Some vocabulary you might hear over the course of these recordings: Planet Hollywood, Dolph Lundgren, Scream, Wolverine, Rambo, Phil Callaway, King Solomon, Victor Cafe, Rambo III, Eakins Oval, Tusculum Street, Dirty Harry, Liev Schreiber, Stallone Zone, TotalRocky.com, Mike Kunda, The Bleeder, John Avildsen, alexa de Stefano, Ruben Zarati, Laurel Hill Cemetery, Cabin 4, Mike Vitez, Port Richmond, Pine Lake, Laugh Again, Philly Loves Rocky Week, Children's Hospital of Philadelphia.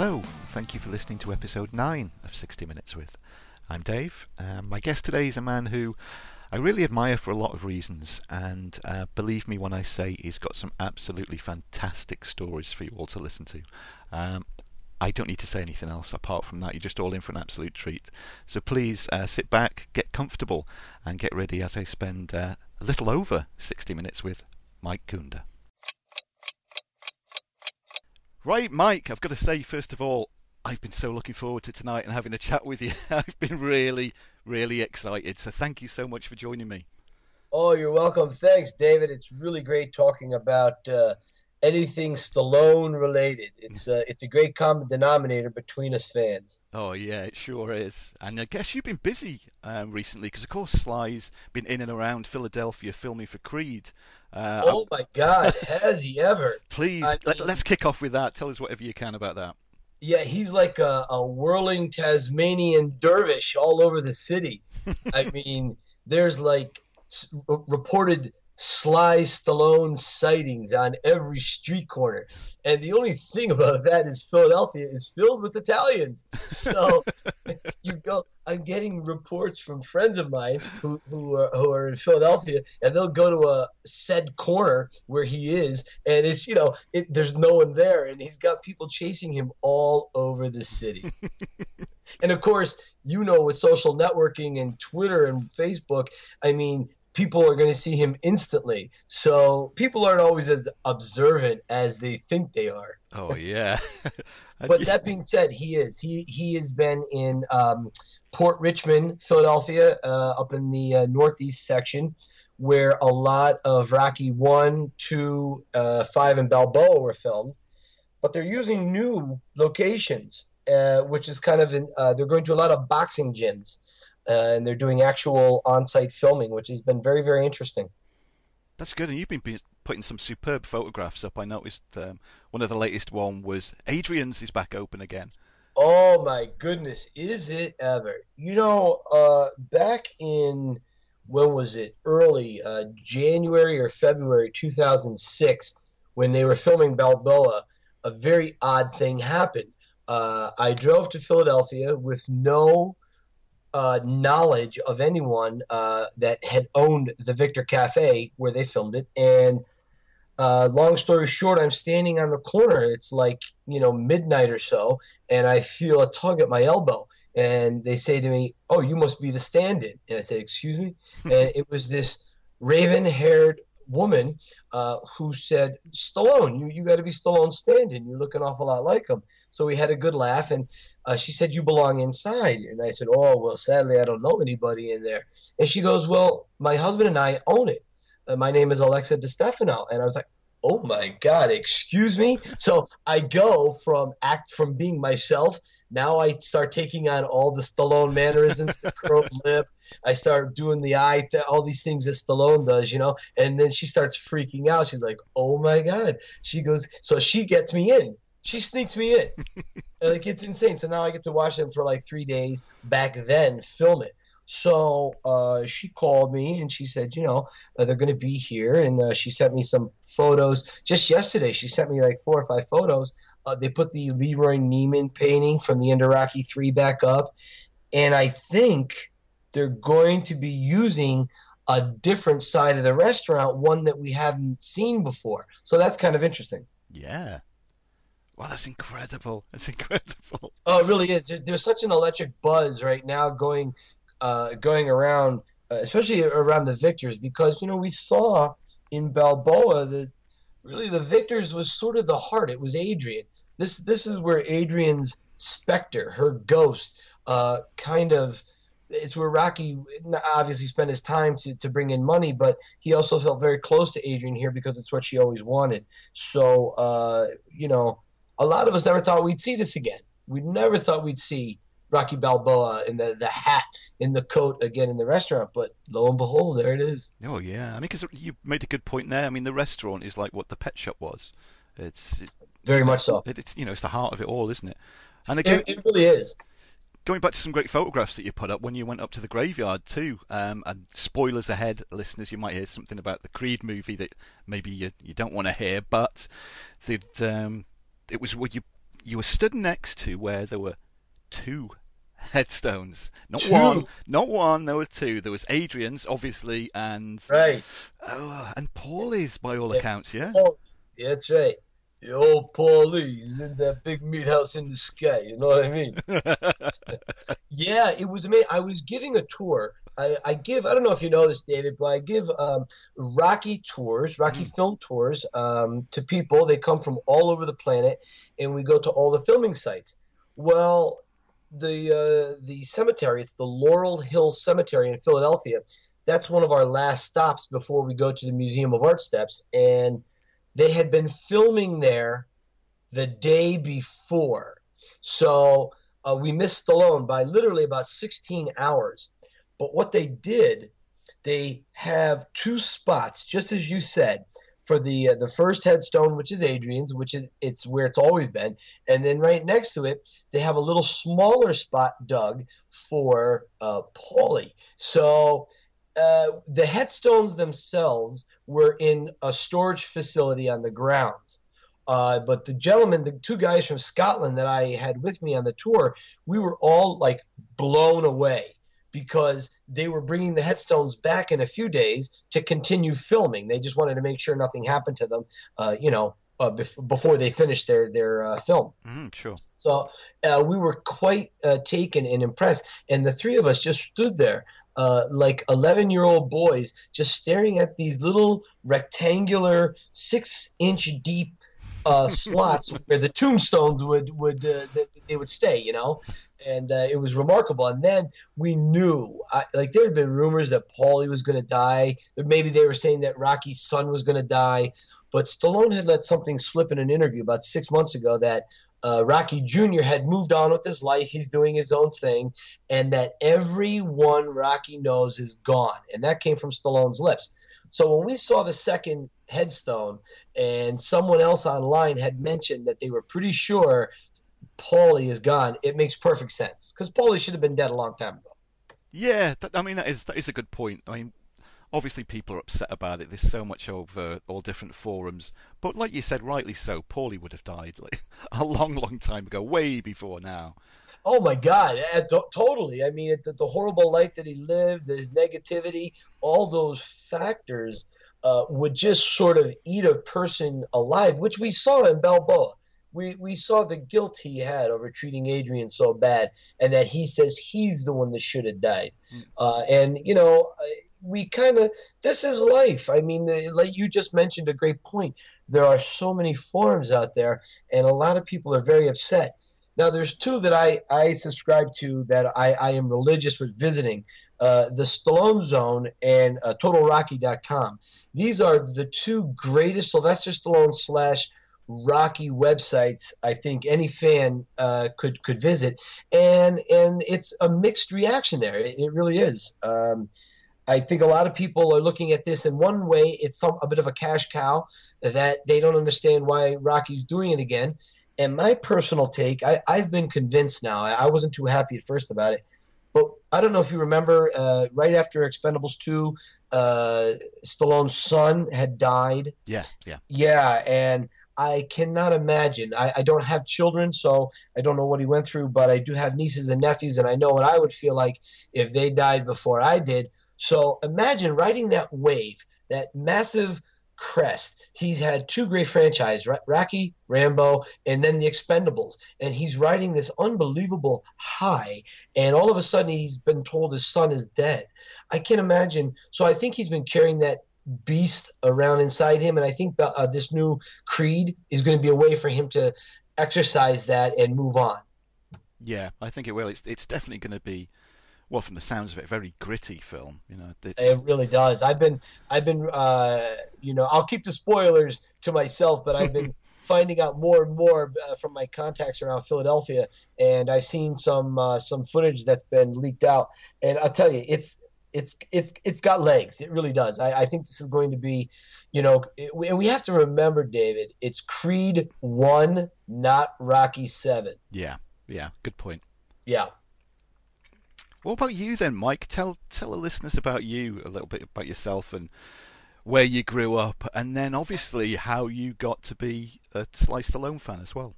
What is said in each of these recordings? Hello, thank you for listening to episode 9 of 60 Minutes With. I'm Dave. My guest today is a man who I really admire for a lot of reasons, and believe me when I say he's got some absolutely fantastic stories for you all to listen to. I don't need to say anything else apart from that. You're just all in for an absolute treat. So please sit back, get comfortable, and get ready as I spend a little over 60 minutes with Mike Kunda. Right, Mike, I've got to say, first of all, I've been so looking forward to tonight and having a chat with you. I've been really, really excited. So thank you so much for joining me. Oh, you're welcome. Thanks, David. It's really great talking about anything Stallone related. It's a great common denominator between us fans. Oh, yeah, it sure is. And I guess you've been busy recently because, of course, Sly's been in and around Philadelphia filming for Creed. Oh, my God. Has he ever? Please, let's kick off with that. Tell us whatever you can about that. Yeah, he's like a whirling Tasmanian dervish all over the city. I mean, there's like reported Sly Stallone sightings on every street corner. And the only thing about that is Philadelphia is filled with Italians. So you go, I'm getting reports from friends of mine who are in Philadelphia, and they'll go to a said corner where he is, and it's, you know, there's no one there, and he's got people chasing him all over the city. And of course, you know, with social networking and Twitter and Facebook, I mean, people are going to see him instantly. So people aren't always as observant as they think they are. Oh, yeah. But that being said, he is. He has been in Port Richmond, Philadelphia, up in the northeast section, where a lot of Rocky I, II, V, and Balboa were filmed. But they're using new locations, which is kind of they're going to a lot of boxing gyms. And they're doing actual on-site filming, which has been very, very interesting. That's good. And you've been putting some superb photographs up. I noticed one of the latest one was Adrian's is back open again. Oh, my goodness. Is it ever? You know, back in, when was it? Early January or February 2006, when they were filming Balboa, a very odd thing happened. I drove to Philadelphia with no knowledge of anyone that had owned the Victor Cafe where they filmed it. And long story short, I'm standing on the corner. It's like, you know, midnight or so, and I feel a tug at my elbow. And they say to me, "Oh, you must be the stand-in." And I say, "Excuse me?" And it was this raven-haired woman who said, "Stallone, you got to be Stallone's stand-in. You're looking an awful lot like him." So we had a good laugh, and she said, "You belong inside." And I said, "Oh, well, sadly, I don't know anybody in there." And she goes, "Well, my husband and I own it. My name is Alexa de Stefano." And I was like, "Oh, my God, excuse me?" So I go from being myself. Now I start taking on all the Stallone mannerisms, the curled lip. I start doing the eye, all these things that Stallone does, you know. And then she starts freaking out. She's like, "Oh, my God." She goes, so she gets me in. She sneaks me in. Like, it's insane. So now I get to watch them for like 3 days back then, film it. So she called me and she said, you know, they're going to be here. And she sent me some photos. Just yesterday, she sent me like 4 or 5 photos. They put the Leroy Neiman painting from the end of Rocky III back up. And I think they're going to be using a different side of the restaurant, one that we haven't seen before. So that's kind of interesting. Yeah. Wow, that's incredible. That's incredible. Oh, it really is. There's such an electric buzz right now going around, especially around the Victors, because, you know, we saw in Balboa that really the Victors was sort of the heart. It was Adrian. This is where Adrian's specter, her ghost, kind of – it's where Rocky obviously spent his time to bring in money, but he also felt very close to Adrian here because it's what she always wanted. So, you know – a lot of us never thought we'd see this again. We never thought we'd see Rocky Balboa in the hat, in the coat again in the restaurant. But lo and behold, there it is. Oh, yeah. I mean, because you made a good point there. I mean, the restaurant is like what the pet shop was. Very much so. It's, you know, it's the heart of it all, isn't it? And again, it really is. Going back to some great photographs that you put up when you went up to the graveyard too, and spoilers ahead, listeners, you might hear something about the Creed movie that maybe you don't want to hear, but it was what you you were stood next to where there were two headstones. Not one, there were two. There was Adrian's, obviously, and right. Oh, and Paulie's, by all accounts, yeah? Yeah, that's right. The old Paulie's in that big meat house in the sky, you know what I mean? Yeah, it was amazing. I was giving a tour. I don't know if you know this, David, but I give Rocky tours, Rocky film tours to people. They come from all over the planet, and we go to all the filming sites. Well, the cemetery, it's the Laurel Hill Cemetery in Philadelphia. That's one of our last stops before we go to the Museum of Art steps. And they had been filming there the day before. So we missed Stallone by literally about 16 hours. But what they did, they have two spots, just as you said, for the first headstone, which is Adrian's, which is it's where it's always been. And then right next to it, they have a little smaller spot dug for Paulie. So the headstones themselves were in a storage facility on the grounds. But the gentleman, the two guys from Scotland that I had with me on the tour, we were all like blown away, because they were bringing the headstones back in a few days to continue filming. They just wanted to make sure nothing happened to them, before they finished their film. Sure. So we were quite taken and impressed. And the three of us just stood there like 11-year-old boys, just staring at these little rectangular 6-inch deep slots where the tombstones would stay, you know. And it was remarkable. And then we knew, there had been rumors that Paulie was going to die. Maybe they were saying that Rocky's son was going to die. But Stallone had let something slip in an interview about 6 months ago that Rocky Jr. had moved on with his life. He's doing his own thing. And that everyone Rocky knows is gone. And that came from Stallone's lips. So when we saw the second headstone, and someone else online had mentioned that they were pretty sure Paulie is gone, it makes perfect sense, because Paulie should have been dead a long time ago. Yeah, that is a good point. I mean, obviously people are upset about it. There's so much over all different forums, but like you said, rightly so, Paulie would have died like a long, long time ago, way before now. Oh my God, totally. I mean, the horrible life that he lived, his negativity, all those factors would just sort of eat a person alive, which we saw in Balboa. We saw the guilt he had over treating Adrian so bad, and that he says he's the one that should have died. And, you know, this is life. I mean, like you just mentioned a great point. There are so many forums out there, and a lot of people are very upset. Now, there's two that I subscribe to that I am religious with visiting, the Stallone Zone and TotalRocky.com. These are the two greatest Sylvester Stallone / Rocky websites I think any fan could visit, and it's a mixed reaction there. It really is. I think a lot of people are looking at this in one way. It's a bit of a cash cow that they don't understand why Rocky's doing it again. And my personal take, I've been convinced now. I wasn't too happy at first about it, but I don't know if you remember, right after Expendables 2, Stallone's son had died. Yeah, and I cannot imagine. I don't have children, so I don't know what he went through, but I do have nieces and nephews, and I know what I would feel like if they died before I did. So imagine riding that wave, that massive crest. He's had two great franchises, Rocky, Rambo, and then The Expendables, and he's riding this unbelievable high, and all of a sudden he's been told his son is dead. I can't imagine. So I think he's been carrying that beast around inside him, and I think this new Creed is going to be a way for him to exercise that and move on. Yeah, I think it will. It's definitely going to be, well, from the sounds of it, a very gritty film. You know, it really does. I've been I'll keep the spoilers to myself, but I've been finding out more and more from my contacts around Philadelphia, and I've seen some footage that's been leaked out, and I'll tell you, it's got legs. It really does. I think this is going to be, and we have to remember, David, it's Creed 1, not Rocky 7. Yeah. Good point. Yeah. What about you then, Mike? Tell the listeners about you, a little bit about yourself and where you grew up, and then obviously how you got to be a Sly Stallone fan as well.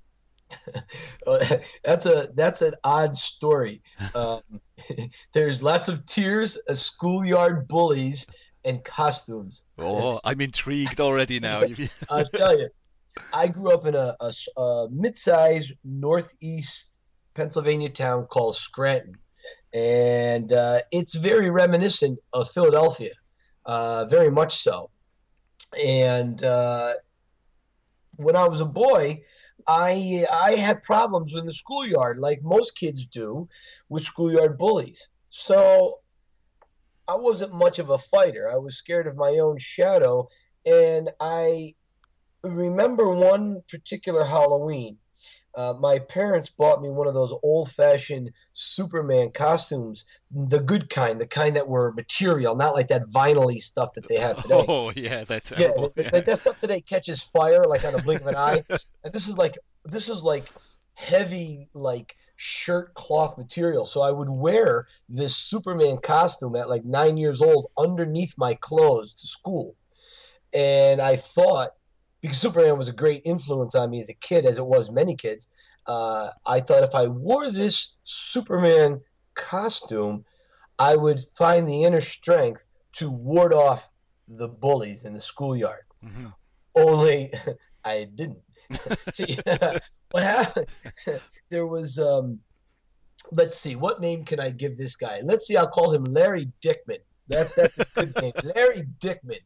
That's an odd story. There's lots of tears, schoolyard bullies, and costumes. Oh, I'm intrigued already now. I'll tell you, I grew up in a mid-sized northeast Pennsylvania town called Scranton, and it's very reminiscent of Philadelphia, very much so. And when I was a boy, I had problems in the schoolyard, like most kids do, with schoolyard bullies. So I wasn't much of a fighter. I was scared of my own shadow. And I remember one particular Halloween, my parents bought me one of those old-fashioned Superman costumes, the good kind, the kind that were material, not like that vinyl-y stuff that they have today. Oh, yeah, that's terrible. Yeah, that stuff today catches fire like on a blink of an eye. And this is like heavy, like shirt cloth material. So I would wear this Superman costume at like 9 years old underneath my clothes to school, and I thought, because Superman was a great influence on me as a kid, as it was many kids, I thought if I wore this Superman costume, I would find the inner strength to ward off the bullies in the schoolyard. Mm-hmm. Only I didn't. See, what happened? There was, let's see, what name can I give this guy? Let's see, I'll call him Larry Dickman. That's a good name. Larry Dickman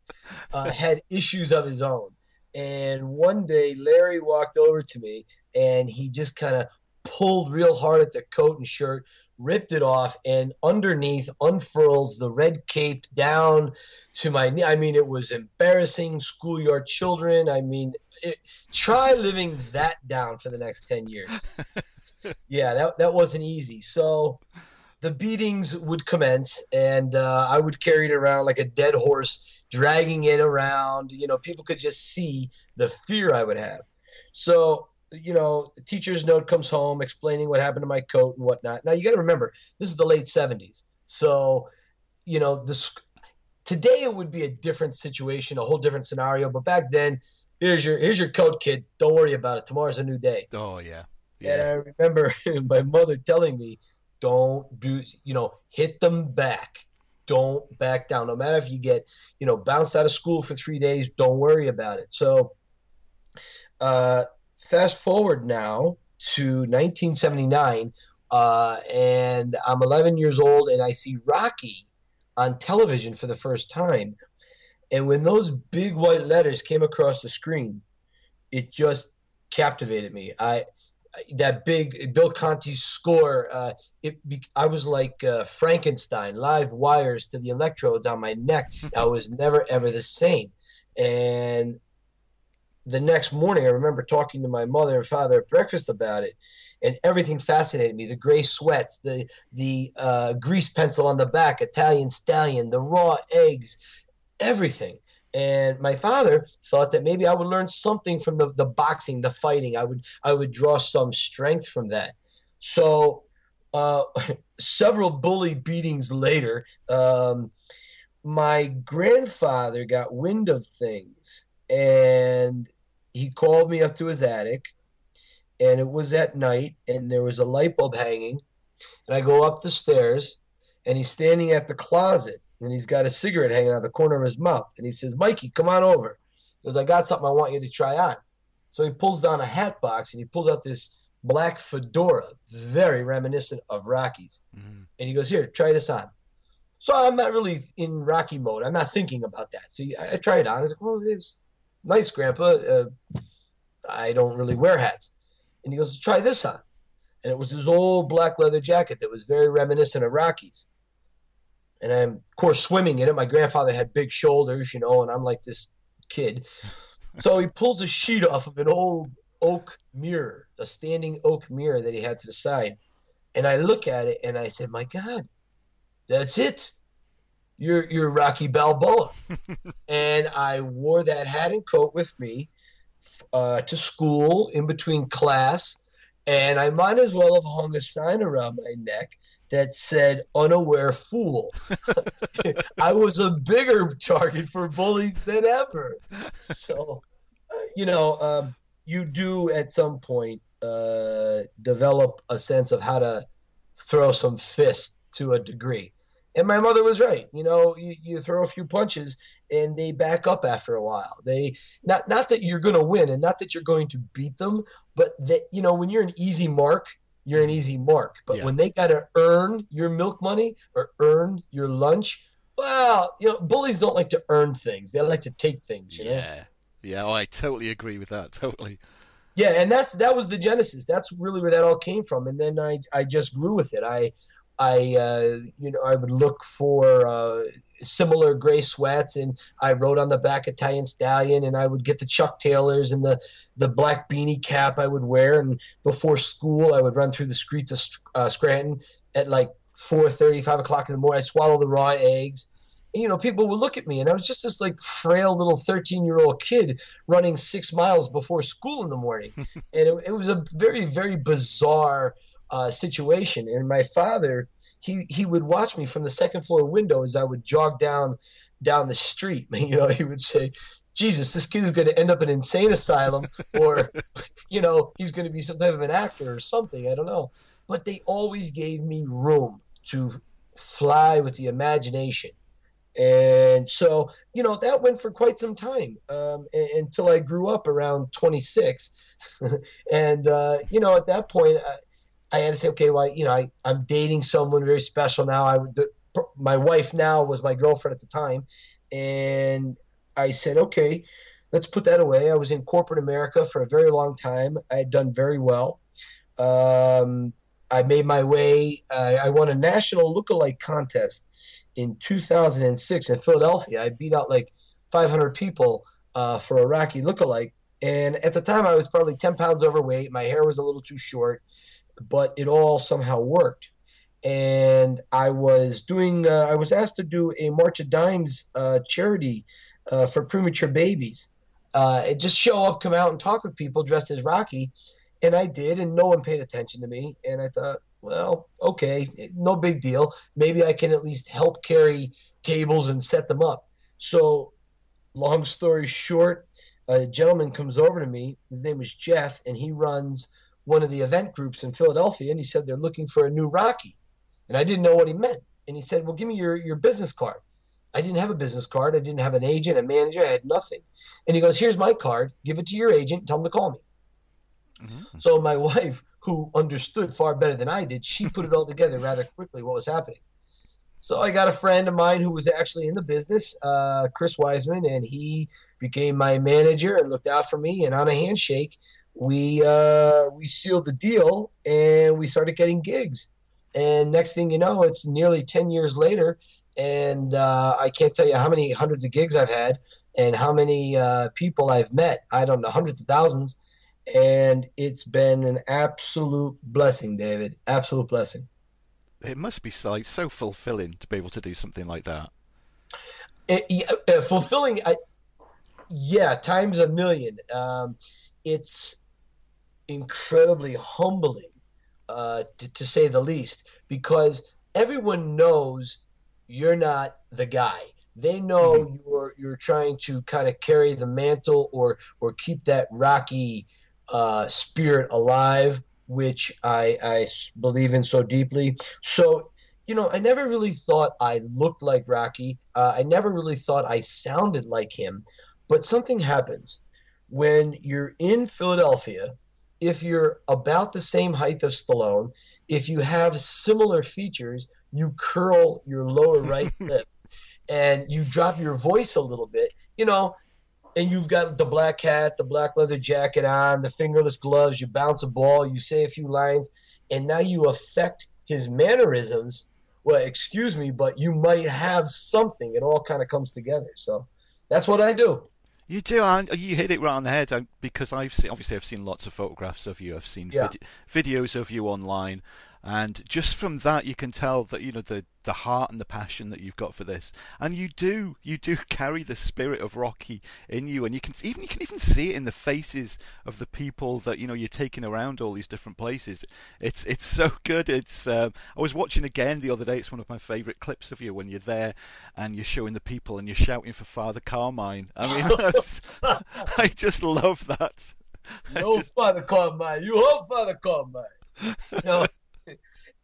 had issues of his own. And one day, Larry walked over to me, and he just kind of pulled real hard at the coat and shirt, ripped it off, and underneath unfurls the red cape down to my knee. I mean, it was embarrassing. Schoolyard children. I mean, try living that down for the next 10 years. Yeah, that wasn't easy. So the beatings would commence, and I would carry it around like a dead horse, dragging it around. You know, people could just see the fear I would have. So, you know, the teacher's note comes home explaining what happened to my coat and whatnot. Now, you got to remember, this is the late 70s. So, you know, today it would be a different situation, a whole different scenario. But back then, here's your coat, kid. Don't worry about it. Tomorrow's a new day. Oh, yeah. Yeah. And I remember my mother telling me, don't do, you know, hit them back. Don't back down. No matter if you get, you know, bounced out of school for 3 days, don't worry about it. So fast forward now to 1979, and I'm 11 years old, and I see Rocky on television for the first time. And when those big white letters came across the screen, it just captivated me. That big Bill Conti score, I was like Frankenstein, live wires to the electrodes on my neck. I was never, ever the same. And the next morning, I remember talking to my mother and father at breakfast about it, and everything fascinated me. The gray sweats, the grease pencil on the back, Italian Stallion, the raw eggs, everything. And my father thought that maybe I would learn something from the boxing, the fighting. I would draw some strength from that. So several bully beatings later, my grandfather got wind of things, and he called me up to his attic, and it was at night, and there was a light bulb hanging, and I go up the stairs, and he's standing at the closet. And he's got a cigarette hanging out of the corner of his mouth. And he says, "Mikey, come on over." He goes, "I got something I want you to try on." So he pulls down a hat box, and he pulls out this black fedora, very reminiscent of Rocky's. Mm-hmm. And he goes, "Here, try this on." So I'm not really in Rocky mode. I'm not thinking about that. So I try it on. I was like, "Well, it's nice, Grandpa. I don't really wear hats." And he goes, "Try this on." And it was his old black leather jacket that was very reminiscent of Rocky's. And I'm, of course, swimming in it. My grandfather had big shoulders, you know, and I'm like this kid. So he pulls a sheet off of an old oak mirror, a standing oak mirror that he had to the side. And I look at it, and I said, "My God, that's it. You're Rocky Balboa." And I wore that hat and coat with me to school in between class. And I might as well have hung a sign around my neck that said, "Unaware fool." I was a bigger target for bullies than ever. So, you do at some point develop a sense of how to throw some fists to a degree. And my mother was right. You know, you throw a few punches and they back up after a while. They not that you're going to win and not that you're going to beat them, but that, you know, when you're an easy mark, you're an easy mark. But when they got to earn your milk money or earn your lunch, well, you know, bullies don't like to earn things. They like to take things. You know? Yeah, I totally agree with that. Totally. Yeah, and that was the genesis. That's really where that all came from. And then I just grew with it. I would look for similar gray sweats, and I rode on the back Italian stallion, and I would get the Chuck Taylors and the black beanie cap I would wear. And before school, I would run through the streets of Scranton at like 4:30, 5 o'clock in the morning. I'd swallow the raw eggs. And, you know, people would look at me, and I was just this like frail little 13-year-old kid running 6 miles before school in the morning. And it was a very, very bizarre situation. And my father, he would watch me from the second floor window as I would jog down the street. You know, he would say, Jesus, this kid is going to end up in an insane asylum, or, you know, he's going to be some type of an actor or something. I don't know. But they always gave me room to fly with the imagination. And so, you know, that went for quite some time until I grew up around 26. And, you know, at that point, I had to say, okay, well, you know, I'm dating someone very special now. My wife now was my girlfriend at the time. And I said, okay, let's put that away. I was in corporate America for a very long time. I had done very well. I made my way. I won a national lookalike contest in 2006 in Philadelphia. I beat out like 500 people for a Rocky lookalike. And at the time, I was probably 10 pounds overweight. My hair was a little too short. But it all somehow worked. And I was asked to do a March of Dimes charity for premature babies. And just show up, come out, and talk with people dressed as Rocky. And I did, and no one paid attention to me. And I thought, well, okay, no big deal. Maybe I can at least help carry tables and set them up. So long story short, a gentleman comes over to me. His name was Jeff, and he runs one of the event groups in Philadelphia, and he said they're looking for a new Rocky. And I didn't know what he meant. And he said, well, give me your business card. I didn't have a business card. I didn't have an agent, a manager. I had nothing. And he goes, here's my card. Give it to your agent and tell him to call me. Mm-hmm. So my wife, who understood far better than I did, she put it all together rather quickly what was happening. So I got a friend of mine who was actually in the business, Chris Wiseman, and he became my manager and looked out for me. And on a handshake, we sealed the deal, and we started getting gigs. And next thing you know, it's nearly 10 years later, and I can't tell you how many hundreds of gigs I've had and how many people I've met. I don't know, hundreds of thousands. And it's been an absolute blessing, David. Absolute blessing. It must be so fulfilling to be able to do something like that. Fulfilling, times a million. It's incredibly humbling, to say the least, because everyone knows you're not the guy. They know you're trying to kind of carry the mantle or keep that Rocky spirit alive, which I believe in so deeply. So, you know, I never really thought I looked like Rocky. I never really thought I sounded like him. But something happens. When you're in Philadelphia, if you're about the same height as Stallone, if you have similar features, you curl your lower right lip and you drop your voice a little bit, you know, and you've got the black hat, the black leather jacket on, the fingerless gloves, you bounce a ball, you say a few lines, and now you affect his mannerisms. Well, excuse me, but you might have something. It all kind of comes together. So that's what I do. You do, and you hit it right on the head, because I've seen lots of photographs of you. I've seen videos of you online, and just from that you can tell that, you know, the heart and the passion that you've got for this, and you do carry the spirit of Rocky in you, and you can even see it in the faces of the people that, you know, you're taking around all these different places. It's so good. It's I was watching again the other day. It's one of my favorite clips of you when you're there and you're showing the people and you're shouting for Father Carmine. I mean, I just love that. No father called mine. Your own father called mine. No,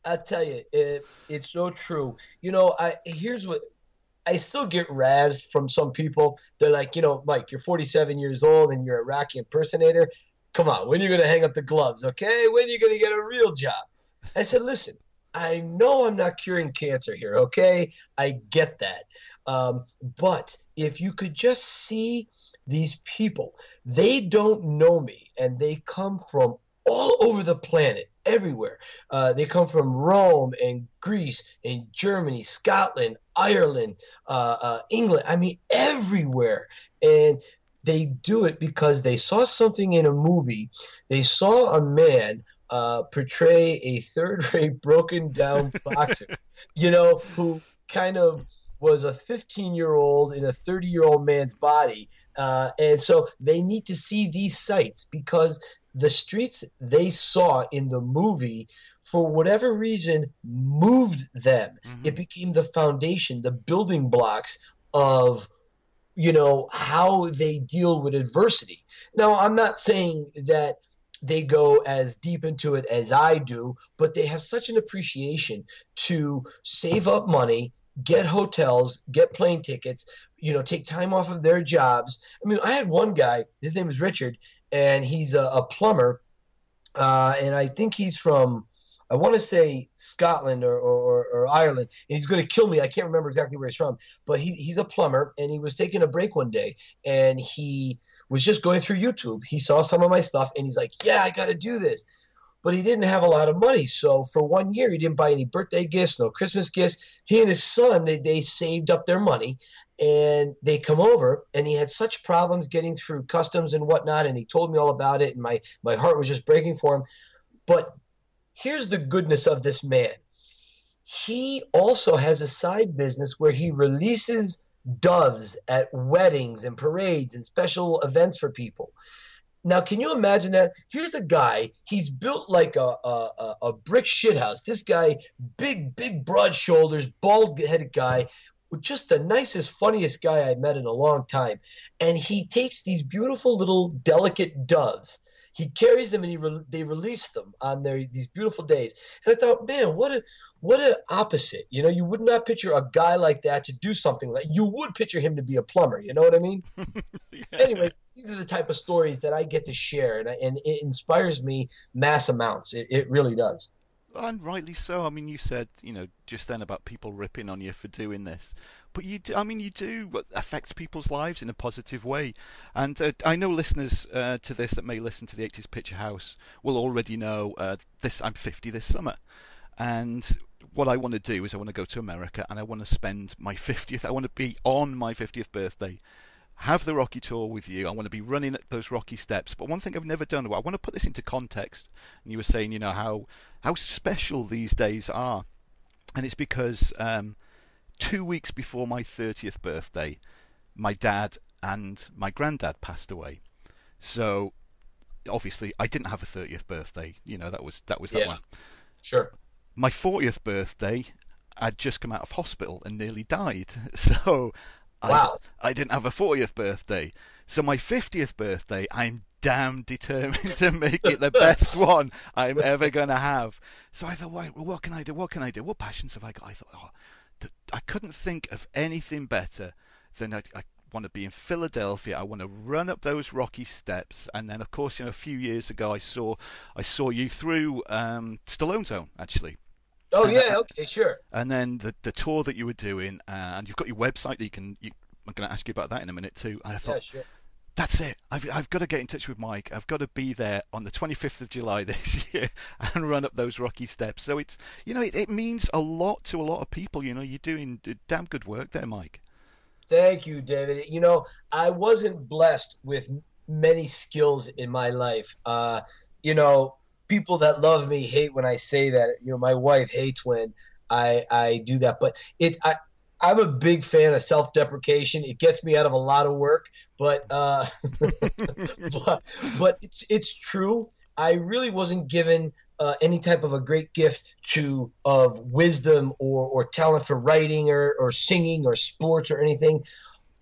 I tell you, it's so true. You know, here's what I still get razzed from some people. They're like, you know, Mike, you're 47 years old and you're a Rocky impersonator. Come on, when are you going to hang up the gloves? Okay, when are you going to get a real job? I said, listen, I know I'm not curing cancer here. Okay, I get that, but if you could just see these people, they don't know me, and they come from all over the planet, everywhere. They come from Rome and Greece and Germany, Scotland, Ireland, England. I mean, everywhere. And they do it because they saw something in a movie. They saw a man portray a third-rate, broken-down boxer, you know, who kind of was a 15-year-old in a 30-year-old man's body. And so they need to see these sights, because the streets they saw in the movie, for whatever reason, moved them. Mm-hmm. It became the foundation, the building blocks of, you know, how they deal with adversity. Now, I'm not saying that they go as deep into it as I do, but they have such an appreciation to save up money, get hotels, get plane tickets, you know, take time off of their jobs. I mean, I had one guy, his name is Richard, and he's a plumber, and I think he's from, I want to say Scotland or Ireland, and he's going to kill me. I can't remember exactly where he's from, but he's a plumber, and he was taking a break one day, and he was just going through YouTube. He saw some of my stuff, and he's like, yeah, I got to do this. But he didn't have a lot of money, so for 1 year, he didn't buy any birthday gifts, no Christmas gifts. He and his son, they saved up their money, and they come over, and he had such problems getting through customs and whatnot, and he told me all about it, and my heart was just breaking for him. But here's the goodness of this man. He also has a side business where he releases doves at weddings and parades and special events for people. Now, can you imagine that? Here's a guy, he's built like a brick shithouse. This guy, big, broad shoulders, bald-headed guy, just the nicest, funniest guy I've met in a long time. And he takes these beautiful little delicate doves. He carries them and they release them on these beautiful days. And I thought, man, what an opposite. You know, you would not picture a guy like that to do something like that. You would picture him to be a plumber. You know what I mean? Yeah. Anyways, these are the type of stories that I get to share, and it inspires me mass amounts. It really does. And rightly so. I mean, you said, you know, just then about people ripping on you for doing this, but you do, I mean, you do affect people's lives in a positive way. And I know listeners to this that may listen to the 80s Picture House will already know this. I'm 50 this summer, and what I want to do is I want to go to America, and I want to spend my 50th. I want to be on my 50th birthday, have the Rocky tour with you. I want to be running at those Rocky steps. But one thing I've never done, I want to put this into context. And you were saying, you know, how special these days are. And it's because 2 weeks before my 30th birthday, my dad and my granddad passed away. So obviously I didn't have a 30th birthday. You know, that was that one. Sure. My 40th birthday, I'd just come out of hospital and nearly died. So wow. I didn't have a 40th birthday. So my 50th birthday, I'm damn determined to make it the best one I'm ever going to have. So I thought, well, what can I do? What can I do? What passions have I got? I thought, I couldn't think of anything better than I want to be in Philadelphia. I want to run up those Rocky steps. And then, of course, you know, a few years ago, I saw you through Stallone Zone, actually. Oh, and yeah, okay, sure. And then the tour that you were doing, and you've got your website that I'm going to ask you about that in a minute too. And I thought, yeah, sure. That's it. I've got to get in touch with Mike. I've got to be there on the 25th of July this year and run up those Rocky steps. So it's, you know, it means a lot to a lot of people. You know, you're doing damn good work there, Mike. Thank you, David. You know, I wasn't blessed with many skills in my life. You know, people that love me hate when I say that. You know, my wife hates when I do that. But I'm a big fan of self-deprecation. It gets me out of a lot of work. But but it's true. I really wasn't given any type of a great gift of wisdom or talent for writing or singing or sports or anything.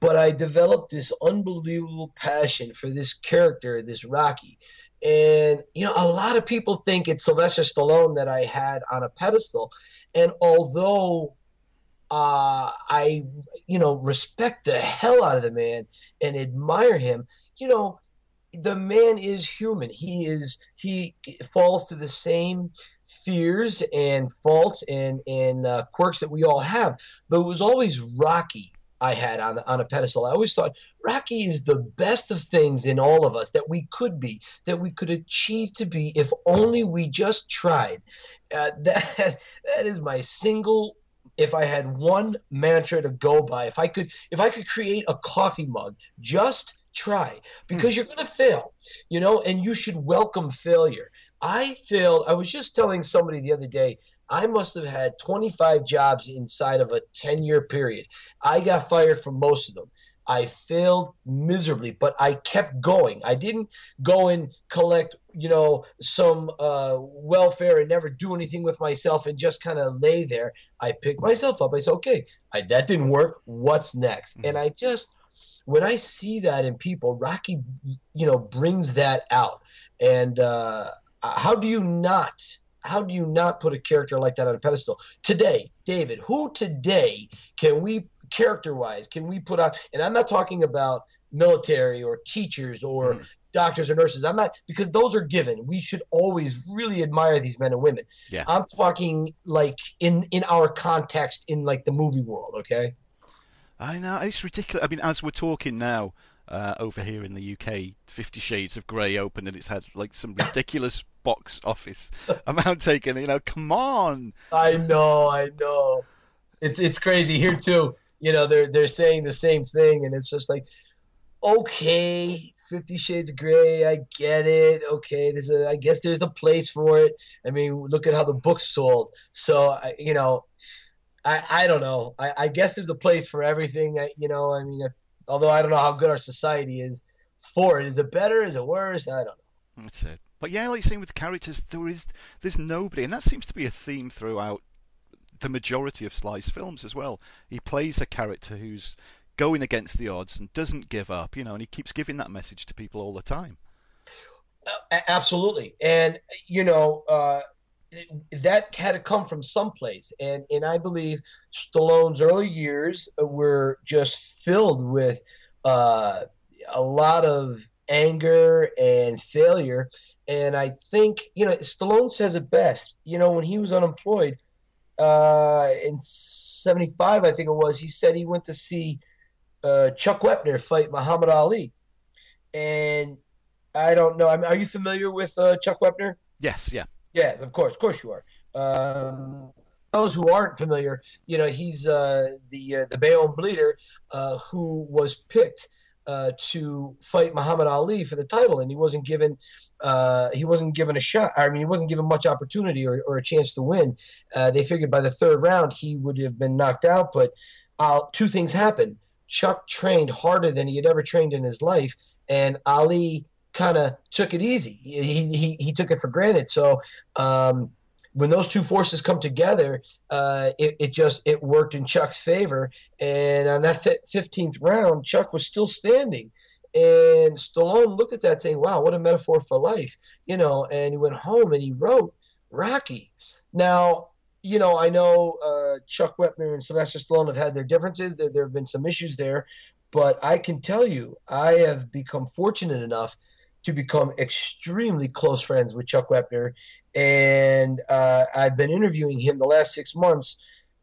But I developed this unbelievable passion for this character, this Rocky. And, you know, a lot of people think it's Sylvester Stallone that I had on a pedestal. And although I, you know, respect the hell out of the man and admire him, you know, the man is human. He falls to the same fears and faults and quirks that we all have. But it was always Rocky I had on a pedestal. I always thought Rocky is the best of things in all of us that we could be, that we could achieve to be if only we just tried. That is my single. If I had one mantra to go by, if I could create a coffee mug, just try, because you're going to fail, you know, and you should welcome failure. I failed. I was just telling somebody the other day, I must have had 25 jobs inside of a 10-year period. I got fired from most of them. I failed miserably, but I kept going. I didn't go and collect, you know, some welfare and never do anything with myself and just kind of lay there. I picked myself up. I said, okay, that didn't work. What's next? And I just, when I see that in people, Rocky, you know, brings that out. And how do you not put a character like that on a pedestal? Today, David, who today can we character-wise can we put on? And I'm not talking about military or teachers or doctors or nurses. I'm not, because those are given. We should always really admire these men and women. Yeah. I'm talking like in our context in like the movie world, okay? I know. It's ridiculous. I mean, as we're talking now, over here in the UK, 50 Shades of Grey opened and it's had like some ridiculous box office amount taken. You know, come on. I know. It's crazy here too. You know, they're saying the same thing, and it's just like, okay, 50 Shades of Grey, I get it. Okay, I guess there's a place for it. I mean, look at how the book sold. So, you know, I don't know. I guess there's a place for everything. Although I don't know how good our society is for it. Is it better? Is it worse? I don't know. That's it. But yeah, like you're saying with the characters, there's nobody, and that seems to be a theme throughout the majority of Sly's films as well. He plays a character who's going against the odds and doesn't give up, you know, and he keeps giving that message to people all the time. Absolutely. And, you know, that had to come from someplace. And I believe Stallone's early years were just filled with a lot of anger and failure. And I think, you know, Stallone says it best, you know, when he was unemployed, in 75, I think it was, he said he went to see Chuck Wepner fight Muhammad Ali. And I don't know. I mean, are you familiar with Chuck Wepner? Yes, yeah. Yes, of course you are. Those who aren't familiar, you know, he's the Bayonne Bleeder who was picked to fight Muhammad Ali for the title, and he wasn't given a shot. I mean, he wasn't given much opportunity or a chance to win. They figured by the third round he would have been knocked out, but two things happened. Chuck trained harder than he had ever trained in his life, and Ali kind of took it easy. He took it for granted. So when those two forces come together, it worked in Chuck's favor. And on that 15th round, Chuck was still standing. And Stallone looked at that saying, wow, what a metaphor for life, you know, and he went home and he wrote Rocky. Now, you know, I know Chuck Wepner and Sylvester Stallone have had their differences. There have been some issues there. But I can tell you, I have become fortunate enough to become extremely close friends with Chuck Wepner. And I've been interviewing him the last 6 months.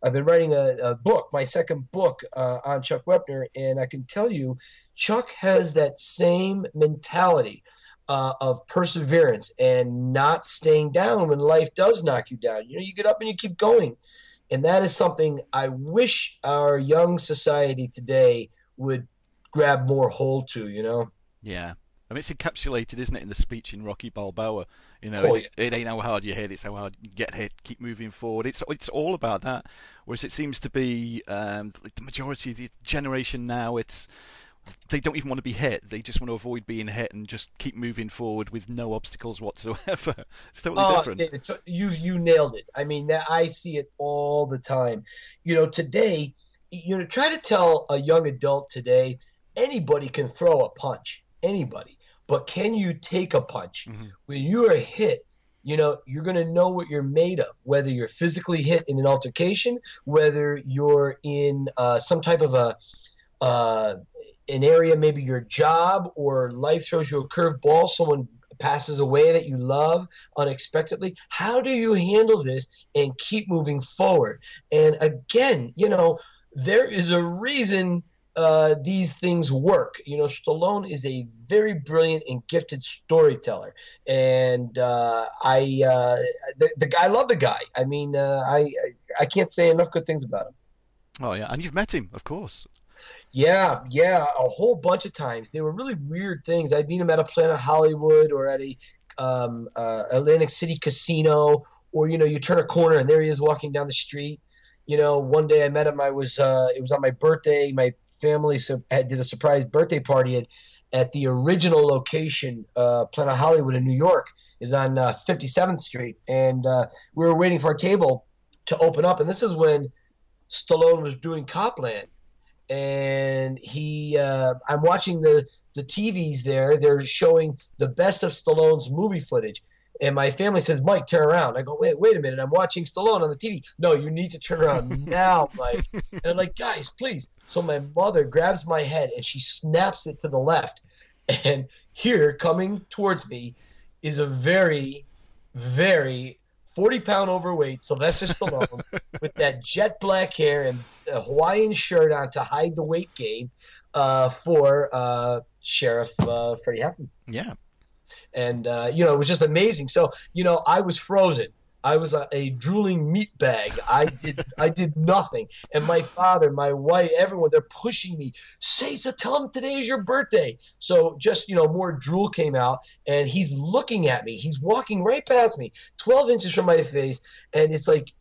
I've been writing a book, my second book on Chuck Wepner. And I can tell you, Chuck has that same mentality of perseverance and not staying down when life does knock you down. You know, you get up and you keep going. And that is something I wish our young society today would grab more hold to, you know? Yeah. I mean, it's encapsulated, isn't it, in the speech in Rocky Balboa. You know, oh, yeah. It ain't how hard you hit, it's how hard you get hit, keep moving forward. It's all about that. Whereas it seems to be the majority of the generation now, they don't even want to be hit. They just want to avoid being hit and just keep moving forward with no obstacles whatsoever. It's totally different. David, you nailed it. I mean, I see it all the time. You know, today, you know, try to tell a young adult today, anybody can throw a punch, anybody. But can you take a punch? Mm-hmm. When you are hit, you know, you're going to know what you're made of, whether you're physically hit in an altercation, whether you're in some type of a an area, maybe your job or life throws you a curveball, someone passes away that you love unexpectedly. How do you handle this and keep moving forward? And again, you know, there is a reason these things work. You know, Stallone is a very brilliant and gifted storyteller, and I love the guy. I mean, I can't say enough good things about him. Oh yeah, and you've met him, of course. Yeah, a whole bunch of times. They were really weird things. I'd meet him at a Planet Hollywood or at a Atlantic City casino, or you know, you turn a corner and there he is walking down the street. You know, one day I met him. I was it was on my birthday. My family did a surprise birthday party at the original location, Planet Hollywood in New York, is on 57th Street, and we were waiting for our table to open up. And this is when Stallone was doing Copland, and he I'm watching the TVs there. They're showing the best of Stallone's movie footage. And my family says, Mike, turn around. I go, wait a minute. I'm watching Stallone on the TV. No, you need to turn around now, Mike. And I'm like, guys, please. So my mother grabs my head, and she snaps it to the left. And here, coming towards me, is a very, very 40-pound overweight Sylvester Stallone with that jet black hair and a Hawaiian shirt on to hide the weight gain for Sheriff Freddie Hampton. Yeah. And, you know, it was just amazing. So, you know, I was frozen. I was a drooling meat bag. I did nothing. And my father, my wife, everyone, they're pushing me. So tell him today is your birthday. So just, you know, more drool came out. And he's looking at me. He's walking right past me, 12 inches from my face. And it's like,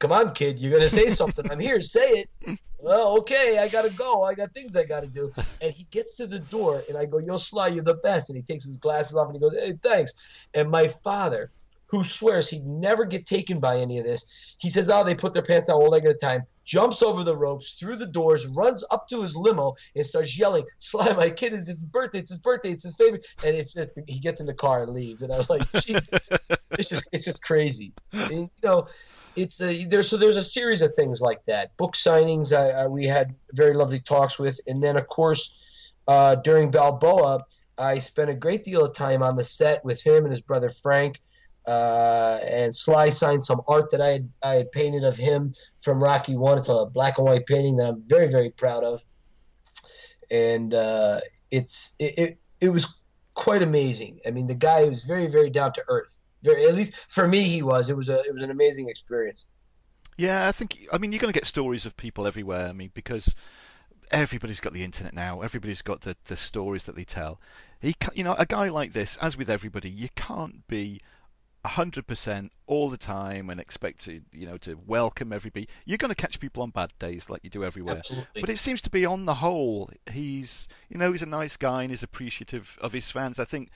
come on, kid, you're going to say something. I'm here. Say it. Well, okay, I got to go. I got things I got to do. And he gets to the door, and I go, yo, Sly, you're the best. And he takes his glasses off, and he goes, hey, thanks. And my father, who swears he'd never get taken by any of this, he says, oh, they put their pants down one leg at a time, jumps over the ropes, through the doors, runs up to his limo, and starts yelling, Sly, my kid, it's his birthday. It's his birthday. It's his favorite. And it's just, he gets in the car and leaves. And I was like, Jesus, it's just crazy. And, you know, it's there's a series of things like that. Book signings, we had very lovely talks with, and then of course during Balboa, I spent a great deal of time on the set with him and his brother Frank. And Sly signed some art that I had painted of him from Rocky I. It's a black and white painting that I'm very, very proud of, and it was quite amazing. I mean, the guy was very, very down to earth. At least for me, he was. It was an amazing experience. Yeah, I think. I mean, you're going to get stories of people everywhere. I mean, because everybody's got the internet now. Everybody's got the stories that they tell. You know, a guy like this, as with everybody, you can't be 100% all the time and expect to, you know, to welcome everybody. You're going to catch people on bad days, like you do everywhere. Absolutely. But it seems to be on the whole, he's a nice guy and is appreciative of his fans. I think.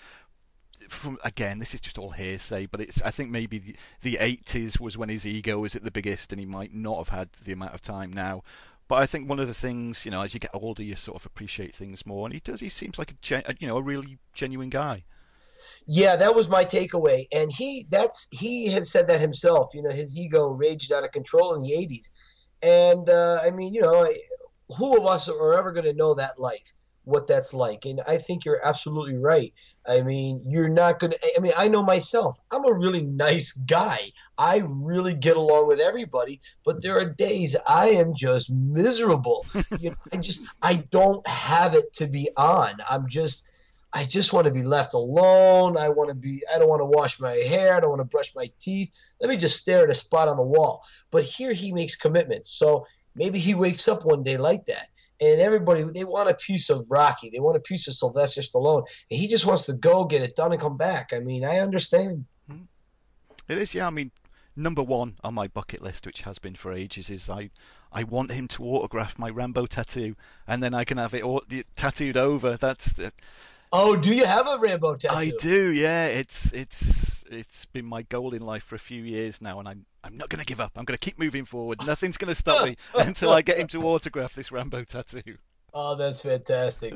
From again, this is just all hearsay, but it's. I think maybe the 80s was when his ego was at the biggest, and he might not have had the amount of time now. But I think one of the things, you know, as you get older, you sort of appreciate things more, and he does. He seems like a really genuine guy. Yeah, that was my takeaway, and he has said that himself. You know, his ego raged out of control in the 80s, and I mean, you know, who of us are ever going to know that life? What that's like. And I think you're absolutely right. I mean, I know myself. I'm a really nice guy. I really get along with everybody, but there are days I am just miserable. You know, I don't have it to be on. I just want to be left alone. I don't want to wash my hair. I don't want to brush my teeth. Let me just stare at a spot on the wall. But here he makes commitments. So maybe he wakes up one day like that. And everybody, they want a piece of Rocky. They want a piece of Sylvester Stallone. And he just wants to go get it done and come back. I mean, I understand. It is, yeah. I mean, number one on my bucket list, which has been for ages, is I want him to autograph my Rambo tattoo. And then I can have it tattooed over. That's. Oh, do you have a Rambo tattoo? I do, yeah. It's been my goal in life for a few years now. And I I'm not going to give up. I'm going to keep moving forward. Nothing's going to stop me until I get him to autograph this Rambo tattoo. Oh, that's fantastic.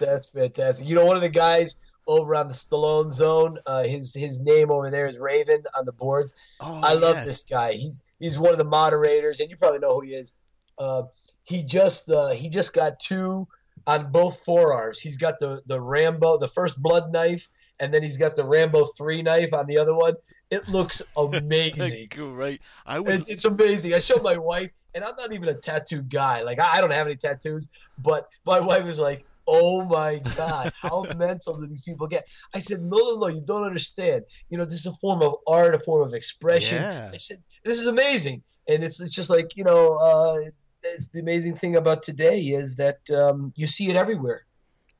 That's fantastic. You know, one of the guys over on the Stallone Zone, his name over there is Raven on the boards. Oh, I love this guy. He's one of the moderators, and you probably know who he is. He just got two on both forearms. He's got the Rambo, the first blood knife, and then he's got the Rambo 3 knife on the other one. It looks amazing. Great. It's amazing. I showed my wife, and I'm not even a tattooed guy. Like, I don't have any tattoos, but my wife was like, oh my God, how mental do these people get? I said, no, you don't understand. You know, this is a form of art, a form of expression. Yeah. I said, this is amazing. And it's just like, you know, it's the amazing thing about today is that you see it everywhere.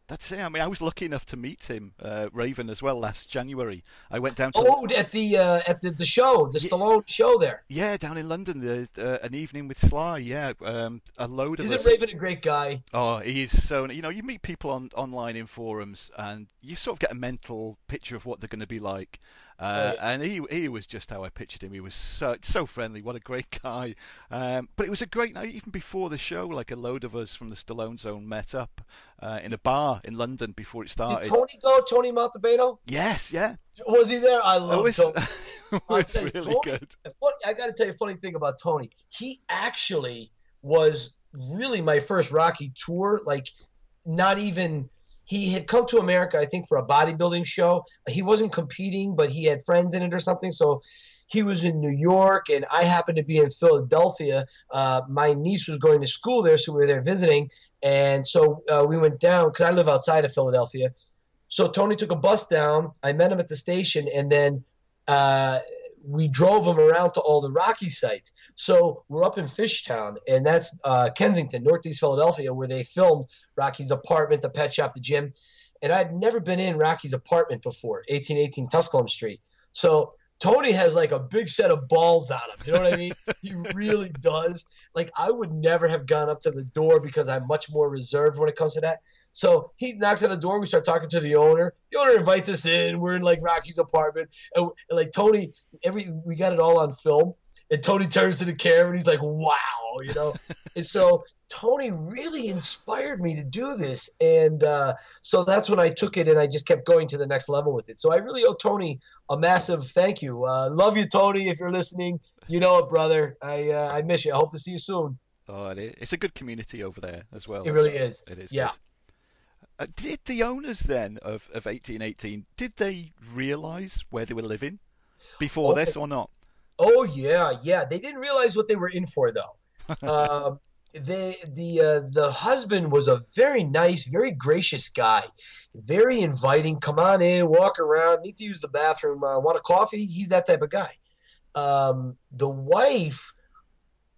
That's it. I mean, I was lucky enough to meet him, Raven, as well, last January. I went down to at the show, the Stallone show there. Yeah, down in London, an evening with Sly. Yeah, a load of us. Isn't Raven a great guy? Oh, he is so. You know, you meet people online in forums, and you sort of get a mental picture of what they're going to be like. Right. And he was just how I pictured him. He was so friendly. What a great guy. But it was a great night. Even before the show, like a load of us from the Stallone Zone met up in a bar in London before it started. Did Tony go? Tony Maltabano? Yes, yeah. Was he there? I love Tony. It was really good. I got to tell you a funny thing about Tony. He actually was really my first Rocky tour. Like, not even... He had come to America, I think, for a bodybuilding show. He wasn't competing, but he had friends in it or something. So he was in New York, and I happened to be in Philadelphia. My niece was going to school there, so we were there visiting. And so we went down, because I live outside of Philadelphia. So Tony took a bus down. I met him at the station, and then we drove him around to all the Rocky sites. So we're up in Fishtown, and that's Kensington, northeast Philadelphia, where they filmed Rocky's apartment, the pet shop, the gym. And I'd never been in Rocky's apartment before, 1818 Tusculum Street. So Tony has like a big set of balls on him. You know what I mean? He really does. Like, I would never have gone up to the door because I'm much more reserved when it comes to that. So he knocks on the door. We start talking to the owner. The owner invites us in. We're in like Rocky's apartment, and like Tony, we got it all on film. And Tony turns to the camera and he's like, "Wow," you know. And so Tony really inspired me to do this, and so that's when I took it and I just kept going to the next level with it. So I really owe Tony a massive thank you. Love you, Tony, if you're listening. You know it, brother. I miss you. I hope to see you soon. Oh, it's a good community over there as well. It really is. It is. Yeah. Good. Did the owners then of 1818, did they realize where they were living before this or not? Oh, yeah. They didn't realize what they were in for, though. The husband was a very nice, very gracious guy, very inviting. Come on in, walk around, need to use the bathroom, want a coffee? He's that type of guy. The wife,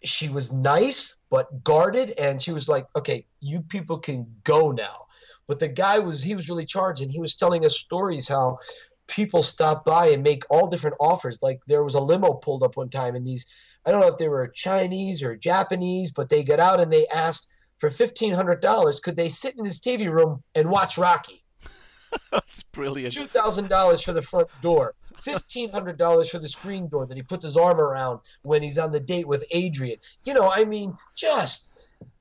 she was nice but guarded, and she was like, okay, you people can go now. But the guy was really charged, and he was telling us stories how people stop by and make all different offers. Like, there was a limo pulled up one time, and these, I don't know if they were Chinese or Japanese, but they got out and they asked for $1,500. Could they sit in his TV room and watch Rocky? That's brilliant. $2,000 for the front door. $1,500 for the screen door that he puts his arm around when he's on the date with Adrian. You know, I mean, just...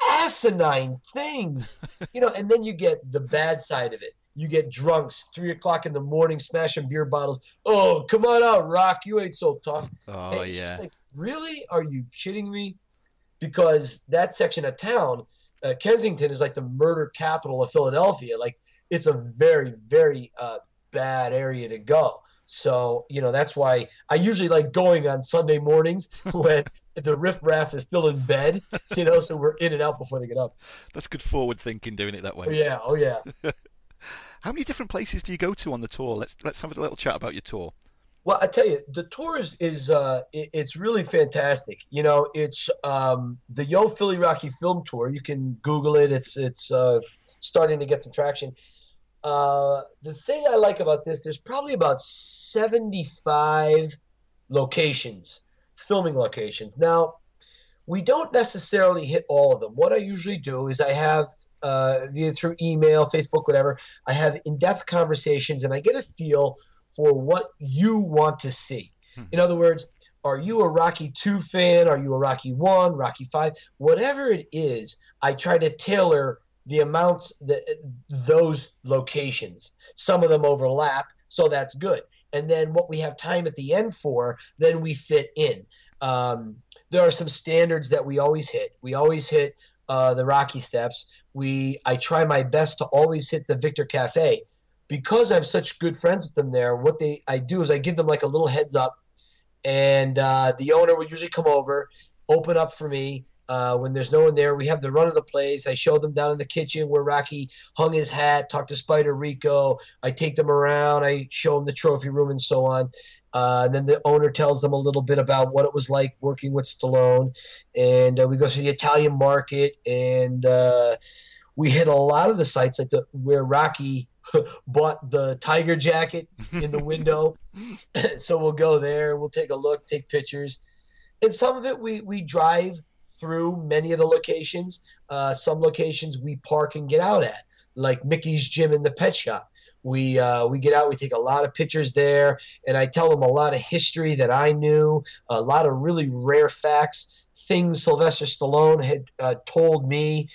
asinine things, you know. And then you get the bad side of it. You get drunks 3 o'clock in the morning smashing beer bottles. Oh, come on out, Rock, you ain't so tough. Oh, and it's just like, really, are you kidding me? Because that section of town, Kensington, is like the murder capital of Philadelphia. Like, it's a very, very bad area to go. So, you know, that's why I usually like going on Sunday mornings when the riffraff is still in bed, you know, so we're in and out before they get up. That's good forward thinking, doing it that way. Yeah, oh yeah. How many different places do you go to on the tour? Let's have a little chat about your tour. Well, I tell you, the tour is really fantastic. You know, it's the Yo Philly Rocky Film Tour. You can Google it. It's starting to get some traction. The thing I like about this, there's probably about 75 locations. Filming locations. Now, we don't necessarily hit all of them. What I usually do is I have, either through email, Facebook, whatever, I have in-depth conversations, and I get a feel for what you want to see. In other words, Are you a Rocky II fan? Are you a Rocky I, Rocky V? Whatever it is, I try to tailor the amounts, those locations. Some of them overlap, so that's good. And then what we have time at the end for, then we fit in. There are some standards that we always hit. We always hit the Rocky Steps. I try my best to always hit the Victor Cafe. Because I'm such good friends with them there, what I do is I give them like a little heads up, and the owner would usually come over, open up for me when there's no one there. We have the run of the place. I show them down in the kitchen where Rocky hung his hat, talk to Spider Rico. I take them around. I show them the trophy room and so on. And then the owner tells them a little bit about what it was like working with Stallone. And we go to the Italian market, and we hit a lot of the sites like where Rocky bought the tiger jacket in the window. So we'll go there, we'll take a look, take pictures. And some of it we drive through many of the locations. Some locations we park and get out at, like Mickey's Gym and the Pet Shop. We get out, we take a lot of pictures there, and I tell them a lot of history that I knew, a lot of really rare facts, things Sylvester Stallone had told me,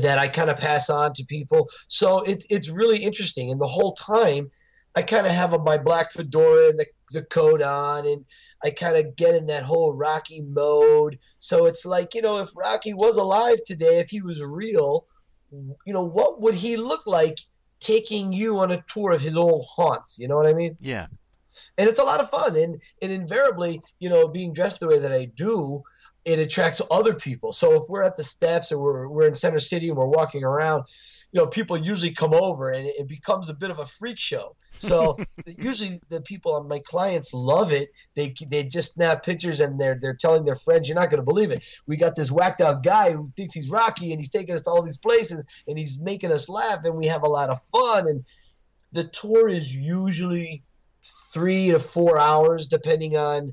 that I kind of pass on to people. So it's really interesting. And the whole time I kind of have my black fedora and the coat on, and I kind of get in that whole Rocky mode. So it's like, you know, if Rocky was alive today, if he was real, you know, what would he look like taking you on a tour of his old haunts? You know what I mean? Yeah. And it's a lot of fun. And invariably, you know, being dressed the way that I do, it attracts other people. So if we're at the steps or we're in Center City and we're walking around, you know, people usually come over, and it becomes a bit of a freak show. So usually the people on my clients love it. They just snap pictures, and they're telling their friends, you're not going to believe it. We got this whacked out guy who thinks he's Rocky, and he's taking us to all these places, and he's making us laugh, and we have a lot of fun. And the tour is usually 3 to 4 hours, depending on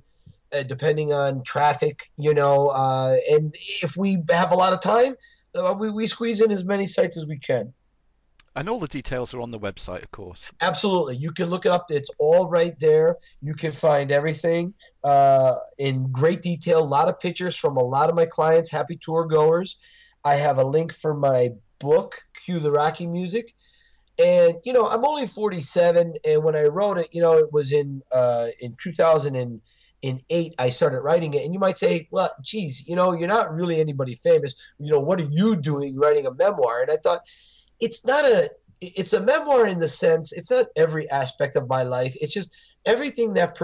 traffic, you know, and if we have a lot of time, we squeeze in as many sites as we can. And all the details are on the website, of course. Absolutely. You can look it up. It's all right there. You can find everything in great detail. A lot of pictures from a lot of my clients, happy tour goers. I have a link for my book, Cue the Rocky Music. And, you know, I'm only 47, and when I wrote it, you know, it was in 2008. In 2008, I started writing it. And you might say, well, geez, you know, you're not really anybody famous. You know, what are you doing writing a memoir? And I thought, it's a memoir in the sense, it's not every aspect of my life. It's just everything that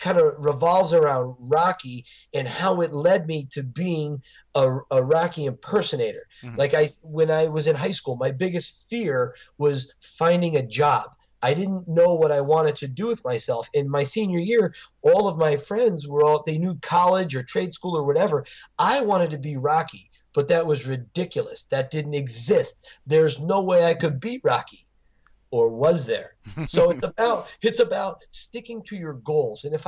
kind of revolves around Rocky and how it led me to being a Rocky impersonator. Mm-hmm. Like when I was in high school, my biggest fear was finding a job. I didn't know what I wanted to do with myself. In my senior year, all of my friends they knew college or trade school or whatever. I wanted to be Rocky, but that was ridiculous. That didn't exist. There's no way I could be Rocky, or was there? So it's about sticking to your goals. And if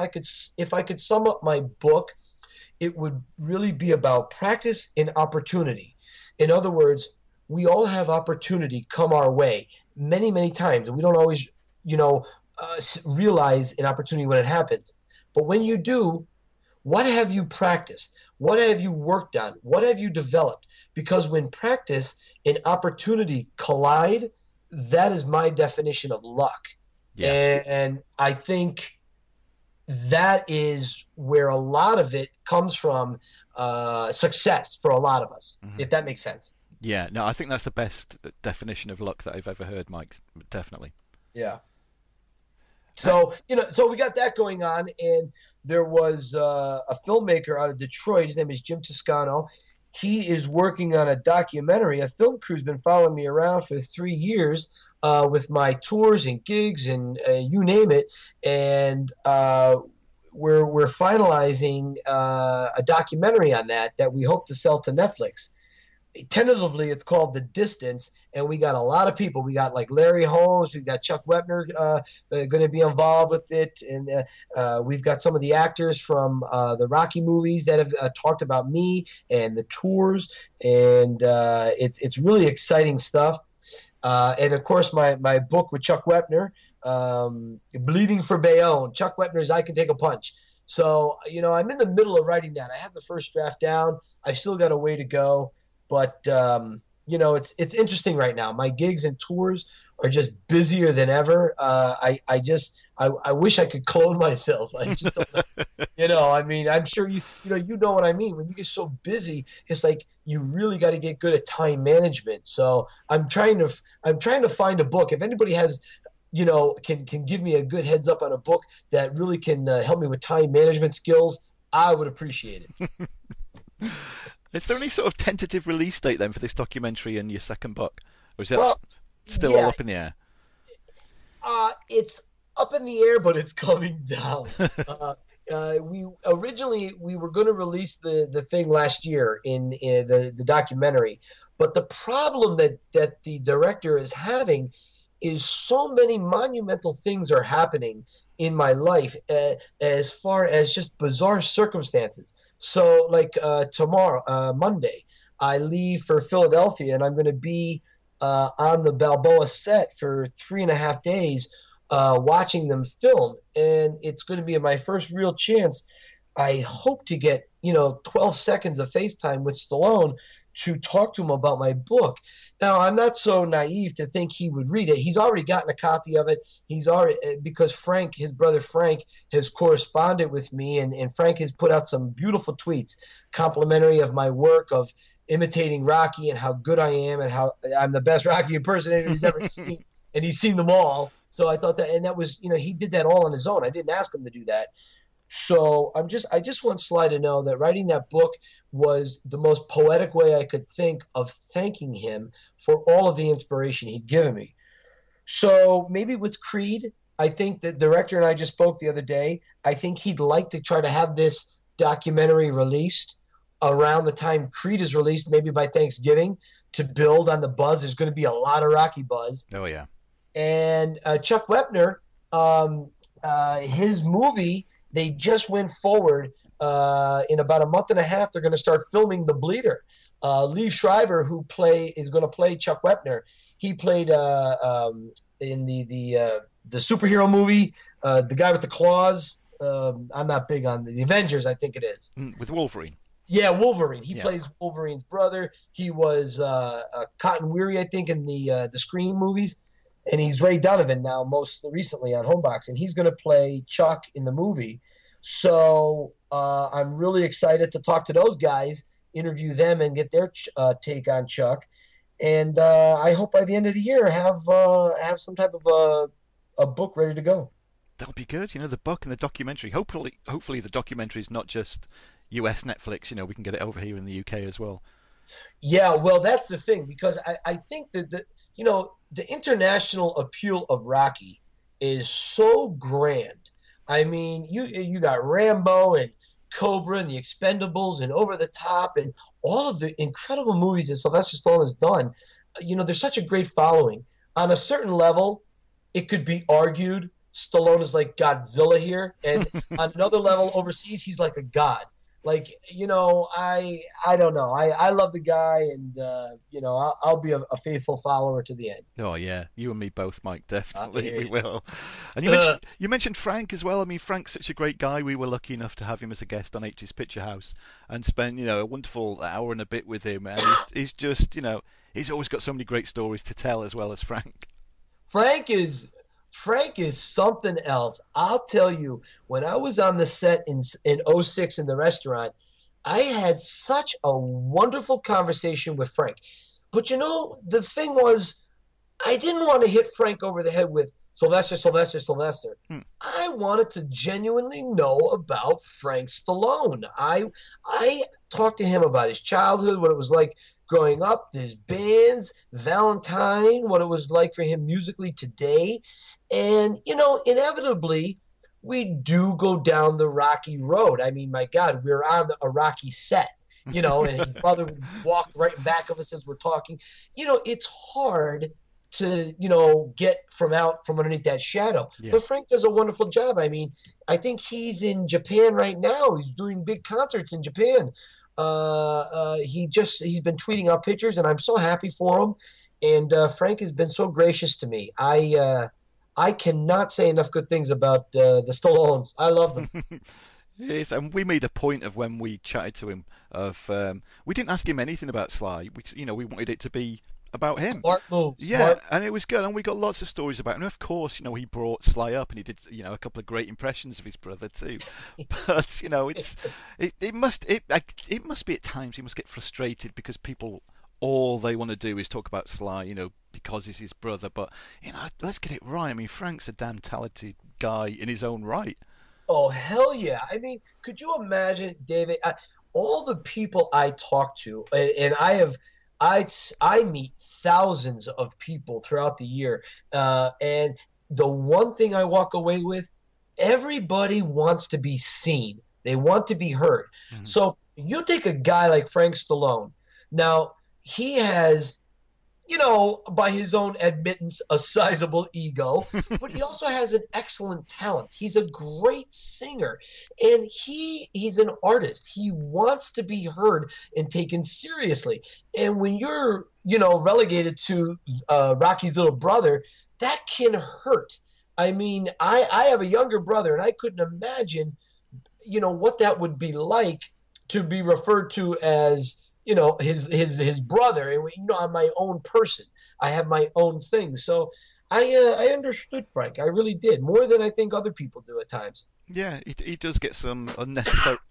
I could sum up my book, it would really be about practice and opportunity. In other words, we all have opportunity come our way. Many, many times. We don't always, you know, realize an opportunity when it happens. But when you do, what have you practiced? What have you worked on? What have you developed? Because when practice and opportunity collide, that is my definition of luck. Yeah. And I think that is where a lot of it comes from, success for a lot of us, mm-hmm. if that makes sense. Yeah, no, I think that's the best definition of luck that I've ever heard, Mike. Definitely. Yeah. So, you know, so we got that going on, and there was a filmmaker out of Detroit. His name is Jim Toscano. He is working on a documentary. A film crew's been following me around for 3 years with my tours and gigs and you name it. And we're finalizing a documentary on that we hope to sell to Netflix. Tentatively, it's called The Distance, and we got a lot of people. We got like Larry Holmes, we've got Chuck Wepner going to be involved with it, and we've got some of the actors from the Rocky movies that have talked about me and the tours, and it's really exciting stuff. And of course, my book with Chuck Wepner, Bleeding for Bayonne, Chuck Wepner's I Can Take a Punch. So, you know, I'm in the middle of writing that. I have the first draft down. I still got a way to go. But, you know, it's interesting right now. My gigs and tours are just busier than ever. I wish I could clone myself. I just don't know. You know, I mean, I'm sure you know what I mean. When you get so busy, it's like you really got to get good at time management. So I'm trying to find a book. If anybody has, you know, can give me a good heads up on a book that really can help me with time management skills, I would appreciate it. Is there any sort of tentative release date then for this documentary and your second book? Or is that still all up in the air? It's up in the air, but it's coming down. We were going to release the thing last year in the documentary, but the problem that the director is having is so many monumental things are happening in my life as far as just bizarre circumstances. So like tomorrow, Monday, I leave for Philadelphia, and I'm going to be on the Balboa set for 3.5 days watching them film. And it's going to be my first real chance. I hope to get, you know, 12 seconds of FaceTime with Stallone to talk to him about my book. Now, I'm not so naive to think he would read it. He's already gotten a copy of it. He's already, because Frank, his brother Frank, has corresponded with me, and Frank has put out some beautiful tweets complimentary of my work, of imitating Rocky and how good I am and how I'm the best Rocky impersonator he's ever seen, and he's seen them all. So I thought that, and that was, you know, he did that all on his own. I didn't ask him to do that. So I just want Sly to know that writing that book was the most poetic way I could think of thanking him for all of the inspiration he'd given me. So maybe with Creed, I think the director and I just spoke the other day. I think he'd like to try to have this documentary released around the time Creed is released, maybe by Thanksgiving, to build on the buzz. There's going to be a lot of Rocky buzz. Oh, yeah. And Chuck Wepner, his movie, they just went forward. In about a month and a half, they're going to start filming The Bleeder. Liev Schreiber, who is going to play Chuck Wepner, he played in the superhero movie, the guy with the claws. I'm not big on the Avengers, I think it is. With Wolverine. Yeah, Wolverine. He plays Wolverine's brother. He was Cotton Weary, I think, in the Scream movies. And he's Ray Donovan now, most recently on Homebox. And he's going to play Chuck in the movie. So I'm really excited to talk to those guys, interview them, and get their take on Chuck. And I hope by the end of the year have some type of a book ready to go. That'll be good. You know, the book and the documentary. Hopefully the documentary is not just U.S. Netflix. You know, we can get it over here in the U.K. as well. Yeah, well, that's the thing, because I think that the international appeal of Rocky is so grand. I mean, you got Rambo and Cobra and The Expendables and Over the Top and all of the incredible movies that Sylvester Stallone has done. You know, there's such a great following. On a certain level, it could be argued Stallone is like Godzilla here, and on another level, overseas, he's like a god. Like, you know, I don't know. I love the guy, and, you know, I'll be a faithful follower to the end. Oh, yeah. You and me both, Mike, definitely. We will. And you mentioned Frank as well. I mean, Frank's such a great guy. We were lucky enough to have him as a guest on H's Picture House and spend, you know, a wonderful hour and a bit with him. And he's just, you know, he's always got so many great stories to tell, as well as Frank. Frank is something else. I'll tell you, when I was on the set in 06 in the restaurant, I had such a wonderful conversation with Frank. But, you know, the thing was, I didn't want to hit Frank over the head with Sylvester. I wanted to genuinely know about Frank Stallone. I talked to him about his childhood, what it was like growing up, his bands, Valentine, what it was like for him musically today. And, you know, inevitably, we do go down the Rocky road. I mean, my God, we're on a Rocky set, you know, and his brother would walk right back of us as we're talking. You know, it's hard to, you know, get from underneath that shadow. Yeah. But Frank does a wonderful job. I mean, I think he's in Japan right now. He's doing big concerts in Japan. He's been tweeting out pictures, and I'm so happy for him. And Frank has been so gracious to me. I cannot say enough good things about the Stallones. I love them. Yes, and we made a point of when we chatted to him of we didn't ask him anything about Sly. We, you know, we wanted it to be about him. Smart moves. Yeah, smart. And it was good, and we got lots of stories about him. And of course, you know, he brought Sly up, and he did, you know, a couple of great impressions of his brother too. But you know, it must be at times he must get frustrated because people, all they want to do is talk about Sly, you know, because he's his brother. But you know, let's get it right. I mean, Frank's a damn talented guy in his own right. Oh, hell yeah. I mean, could you imagine, David, all the people I talk to, and I meet thousands of people throughout the year, and the one thing I walk away with, everybody wants to be seen. They want to be heard. Mm-hmm. So you take a guy like Frank Stallone. Now, he has, you know, by his own admittance, a sizable ego, but he also has an excellent talent. He's a great singer, and he's an artist. He wants to be heard and taken seriously. And when you're, you know, relegated to Rocky's little brother, that can hurt. I mean, I have a younger brother, and I couldn't imagine, you know, what that would be like to be referred to as, you know, his brother. And, you know, I'm my own person. I have my own thing. So I understood Frank. I really did, more than I think other people do at times. Yeah, he does get some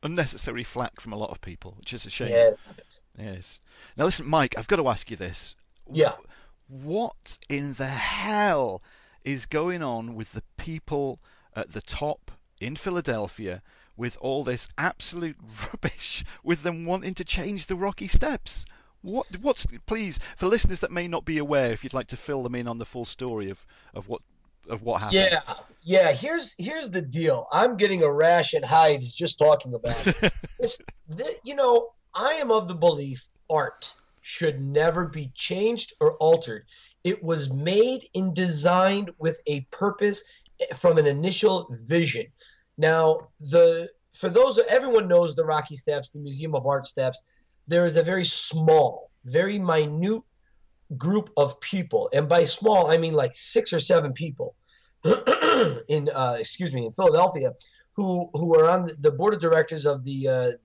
unnecessary flack from a lot of people, which is a shame. Yeah, it happens. Yes. Now listen, Mike, I've got to ask you this. Yeah. What in the hell is going on with the people at the top in Philadelphia with all this absolute rubbish, with them wanting to change the Rocky steps? What's please, for listeners that may not be aware, if you'd like to fill them in on the full story of what happened. Yeah. Here's the deal. I'm getting a rash and hives just talking about it. You know, I am of the belief art should never be changed or altered. It was made and designed with a purpose from an initial vision. Now, everyone knows the Rocky steps, the Museum of Art steps. There is a very small, very minute group of people, and by small I mean like 6 or 7 people in Philadelphia, who are on the board of directors of the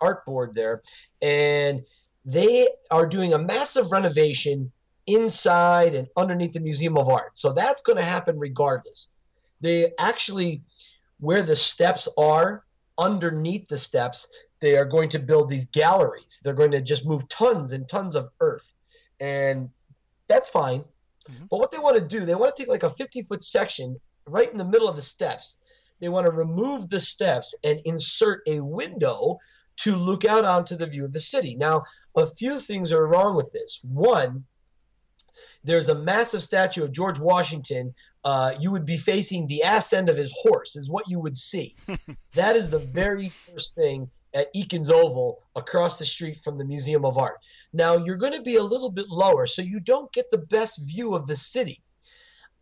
art board there, and they are doing a massive renovation inside and underneath the Museum of Art. So that's going to happen regardless. They actually, where the steps are, underneath the steps, they are going to build these galleries. They're going to just move tons and tons of earth. And that's fine. Mm-hmm. But what they want to do, they want to take like a 50-foot section right in the middle of the steps. They want to remove the steps and insert a window to look out onto the view of the city. Now, a few things are wrong with this. One, there's a massive statue of George Washington. You would be facing the ass end of his horse is what you would see. That is the very first thing at Eakins Oval across the street from the Museum of Art. Now, you're going to be a little bit lower, so you don't get the best view of the city.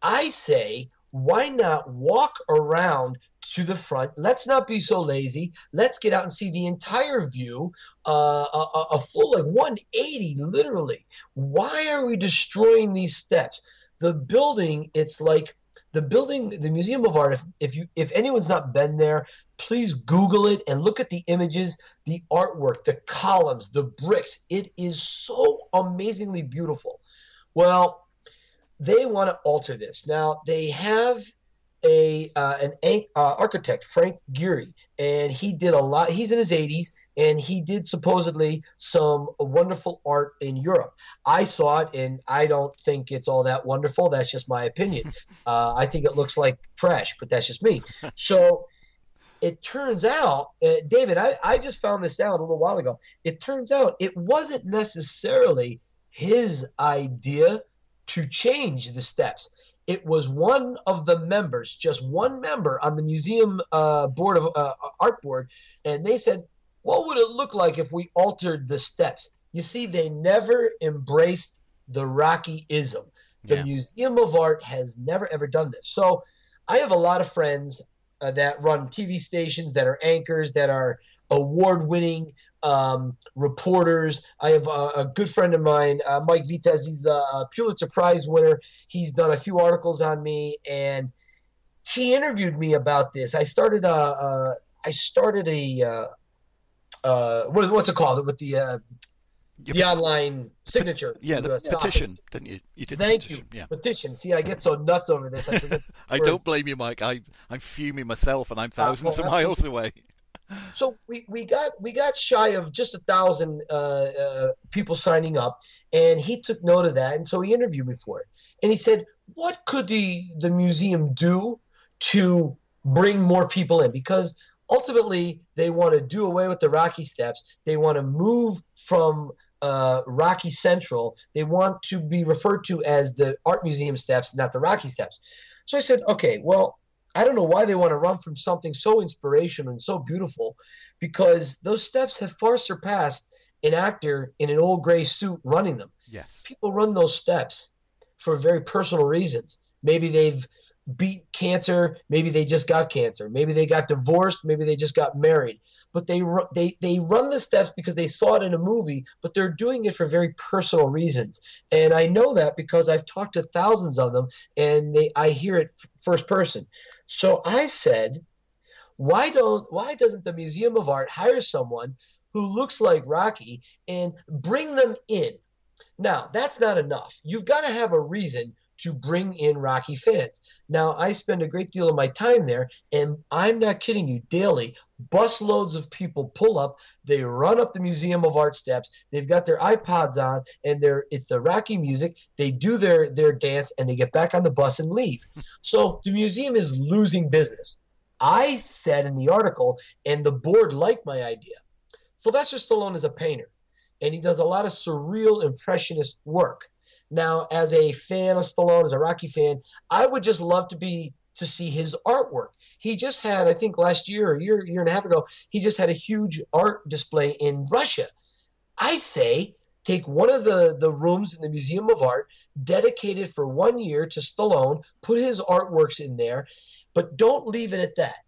I say, why not walk around to the front? Let's not be so lazy. Let's get out and see the entire view, a full like 180, literally. Why are we destroying these steps? The building, it's like the building, the Museum of Art, if anyone's not been there, please Google it and look at the images, the artwork, the columns, the bricks. It is so amazingly beautiful. Well, they want to alter this. Now, they have an architect, Frank Gehry, and he did a lot. He's in his 80s, and he did supposedly some wonderful art in Europe. I saw it, and I don't think it's all that wonderful. That's just my opinion. I think it looks like trash, but that's just me. So it turns out, David, I just found this out a little while ago. It turns out it wasn't necessarily his idea to change the steps. It was one of the members, just one member on the museum board of art board, and they said, "What would it look like if we altered the steps?" You see, they never embraced the Rocky-ism. The Museum of Art has never ever done this. So, I have a lot of friends that run TV stations, that are anchors, that are award-winning reporters. I have a good friend of mine, Mike Vitez. He's a Pulitzer Prize winner. He's done a few articles on me, and he interviewed me about this. I started what's it called with the online signature. Yeah, the petition, didn't you? You did. Thank petition. You. Yeah. Petition. See, I get so nuts over this. I don't blame you, Mike. I'm fuming myself, and I'm thousands of miles away. So we got shy of just 1,000 people signing up, and he took note of that, and so he interviewed me for it. And he said, "What could the museum do to bring more people in?" Because ultimately, they want to do away with the Rocky Steps. They want to move from Rocky Central. They want to be referred to as the Art Museum Steps, not the Rocky Steps. So I said, "Okay, well, I don't know why they want to run from something so inspirational and so beautiful, because those steps have far surpassed an actor in an old gray suit running them." Yes. People run those steps for very personal reasons. Maybe they've beat cancer. Maybe they just got cancer. Maybe they got divorced. Maybe they just got married. But they run the steps because they saw it in a movie, but they're doing it for very personal reasons. And I know that because I've talked to thousands of them, and I hear it first person. So I said, why doesn't the Museum of Art hire someone who looks like Rocky and bring them in? Now, that's not enough. You've got to have a reason to bring in Rocky fans. Now, I spend a great deal of my time there, and I'm not kidding you, daily, busloads of people pull up, they run up the Museum of Art steps, they've got their iPods on, and it's the Rocky music, they do their dance, and they get back on the bus and leave. So the museum is losing business. I said in the article, and the board liked my idea. Sylvester Stallone is a painter, and he does a lot of surreal, impressionist work. Now, as a fan of Stallone, as a Rocky fan, I would just love to see his artwork. He just had, I think last year, year and a half ago, he just had a huge art display in Russia. I say take one of the rooms in the Museum of Art, dedicated for 1 year to Stallone, put his artworks in there, but don't leave it at that.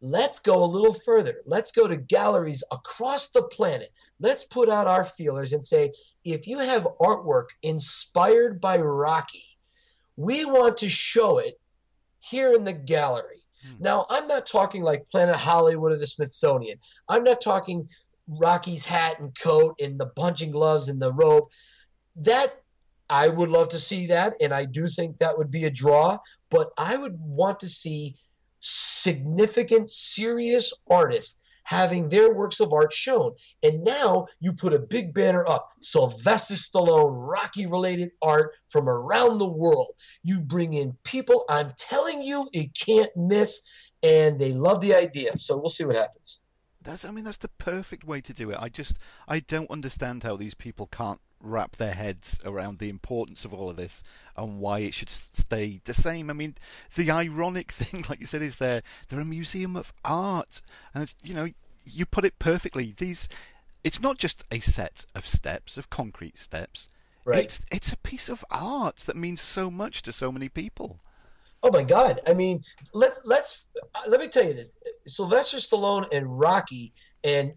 Let's go a little further. Let's go to galleries across the planet. Let's put out our feelers and say, if you have artwork inspired by Rocky, we want to show it here in the gallery. Now, I'm not talking like Planet Hollywood or the Smithsonian. I'm not talking Rocky's hat and coat and the punching gloves and the robe. That, I would love to see that, and I do think that would be a draw, but I would want to see significant, serious artists having their works of art shown. And now you put a big banner up, Sylvester Stallone, Rocky-related art from around the world. You bring in people, I'm telling you, it can't miss, and they love the idea. So we'll see what happens. That's the perfect way to do it. I don't understand how these people can't wrap their heads around the importance of all of this and why it should stay the same. I mean, the ironic thing, like you said, is they're a museum of art, and it's, you put it perfectly. It's not just a set of steps, of concrete steps. Right. It's a piece of art that means so much to so many people. Oh my God! I mean, let me tell you this: Sylvester Stallone and Rocky and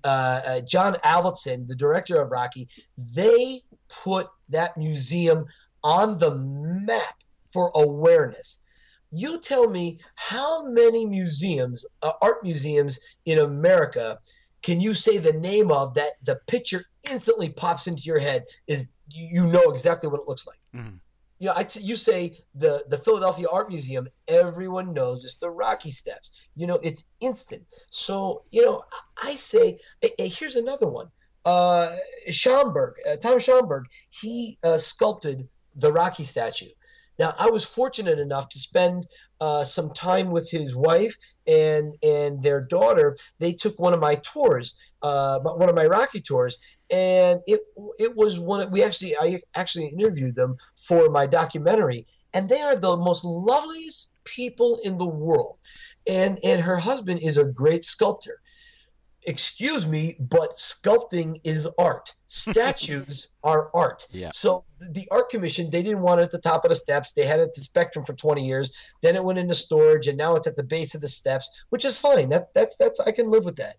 John Avildsen, the director of Rocky, they put that museum on the map for awareness. You tell me how many museums, art museums in America, can you say the name of that the picture instantly pops into your head, is you know exactly what it looks like. Mm-hmm. You say the Philadelphia Art Museum, everyone knows it's the Rocky Steps. It's instant. So, I say, here's another one. Tom Schomburg, he sculpted the Rocky statue. Now, I was fortunate enough to spend some time with his wife and their daughter. They took one of my tours, one of my Rocky tours, and it was one. I actually interviewed them for my documentary, and they are the most loveliest people in the world. And her husband is a great sculptor. Excuse me, but sculpting is art. Statues are art. Yeah. So the Art Commission, they didn't want it at the top of the steps. They had it at the Spectrum for 20 years. Then it went into storage, and now it's at the base of the steps, which is fine. That's I can live with that.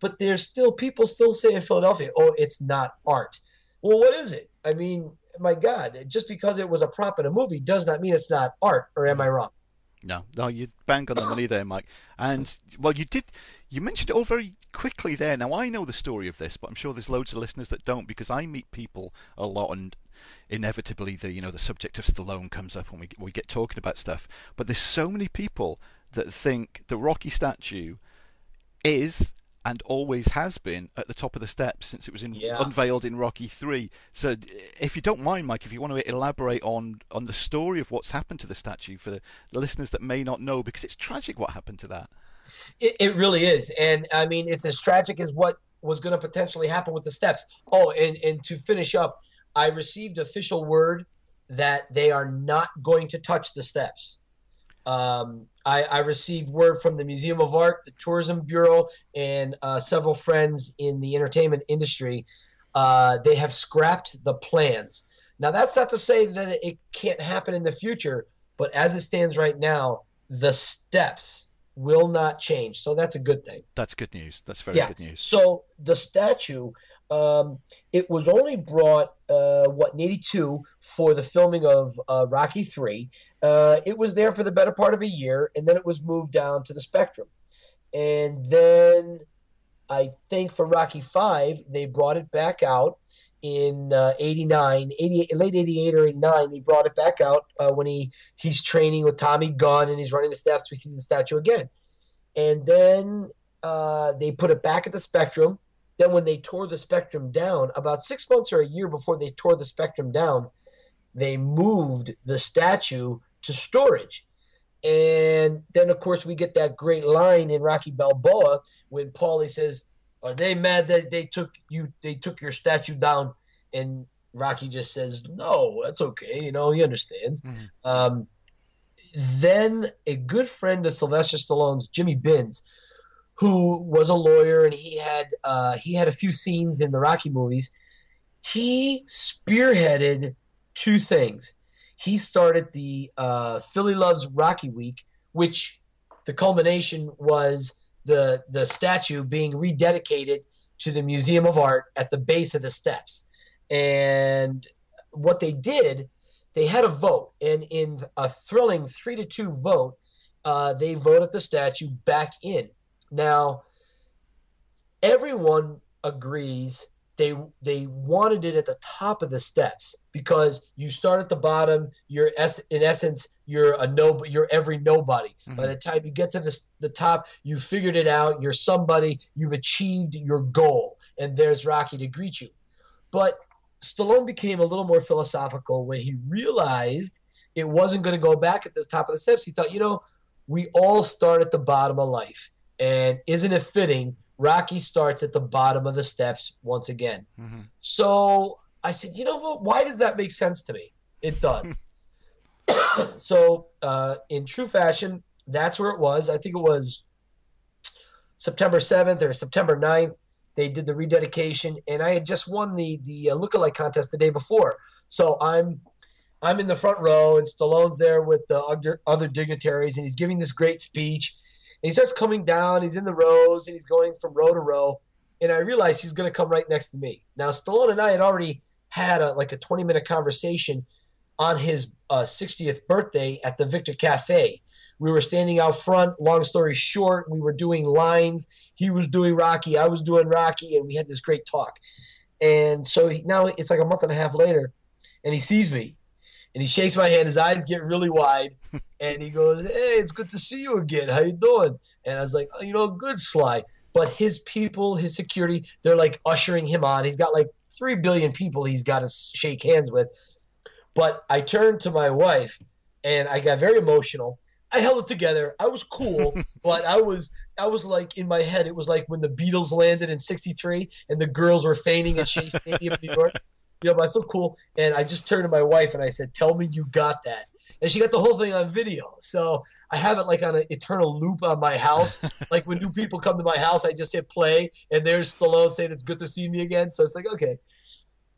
but there's still people still say in Philadelphia, oh, it's not art. Well, what is it? I mean, my God, just because it was a prop in a movie does not mean it's not art, or am I wrong? No, no, you bang on the money there, Mike. And, well, you did, you mentioned it all very quickly there. Now, I know the story of this, but I'm sure there's loads of listeners that don't, because I meet people a lot, and inevitably the, you know, the subject of Stallone comes up when we get talking about stuff. But there's so many people that think the Rocky statue is and always has been at the top of the steps since it was unveiled in Rocky III. So if you don't mind, Mike, if you want to elaborate on the story of what's happened to the statue for the listeners that may not know, because it's tragic what happened to that. It really is. And, I mean, it's as tragic as what was going to potentially happen with the steps. Oh, and to finish up, I received official word that they are not going to touch the steps. I received word from the Museum of Art, the Tourism Bureau, and several friends in the entertainment industry. They have scrapped the plans. Now, that's not to say that it can't happen in the future, but as it stands right now, the steps will not change. So that's a good thing. That's good news. That's very good news. So the statue, it was only brought, in 82 for the filming of Rocky III. It was there for the better part of a year, and then it was moved down to the Spectrum. And then I think for Rocky V, they brought it back out in 88, late 88 or 89. They brought it back out when he's training with Tommy Gunn and he's running the steps. We see the statue again. And then they put it back at the Spectrum. Then when they tore the Spectrum down, about 6 months or a year before they tore the Spectrum down, they moved the statue to storage. And then, of course, we get that great line in Rocky Balboa when Paulie says, "Are they mad that they took your statue down?" And Rocky just says, "No, that's okay." You know, he understands. Mm-hmm. Then a good friend of Sylvester Stallone's, Jimmy Binns, who was a lawyer, and he had a few scenes in the Rocky movies. He spearheaded two things. He started the Philly Loves Rocky Week, which the culmination was the statue being rededicated to the Museum of Art at the base of the steps. And what they did, they had a vote, and in a thrilling 3-2 vote, they voted the statue back in. Now, everyone agrees they wanted it at the top of the steps, because you start at the bottom, you're every nobody. Mm-hmm. By the time you get to the top, you figured it out, you're somebody, you've achieved your goal, and there's Rocky to greet you. But Stallone became a little more philosophical when he realized it wasn't going to go back at the top of the steps. He thought, you know, we all start at the bottom of life. And isn't it fitting, Rocky starts at the bottom of the steps once again. Mm-hmm. So I said, you know what, why does that make sense to me? It does. So in true fashion, that's where it was. I think it was September 7th or September 9th. They did the rededication, and I had just won the lookalike contest the day before. So I'm in the front row, and Stallone's there with the other dignitaries, and he's giving this great speech. And he starts coming down, he's in the rows, and he's going from row to row. And I realized he's going to come right next to me. Now, Stallone and I had already had a 20-minute conversation on his 60th birthday at the Victor Cafe. We were standing out front, long story short, we were doing lines. He was doing Rocky, I was doing Rocky, and we had this great talk. And so now it's like a month and a half later, and he sees me. And he shakes my hand, his eyes get really wide, and he goes, "Hey, it's good to see you again. How you doing?" And I was like, "Oh, you know, good, Sly." But his people, his security, they're like ushering him on. He's got like 3 billion people he's got to shake hands with. But I turned to my wife, and I got very emotional. I held it together. I was cool, but I was like, in my head, it was like when the Beatles landed in 63 and the girls were fainting at Shea Stadium in New York. You know, but I was so cool. And I just turned to my wife and I said, "Tell me you got that." And she got the whole thing on video. So I have it like on an eternal loop on my house. Like when new people come to my house, I just hit play, and there's Stallone saying, "It's good to see me again." So it's like, okay.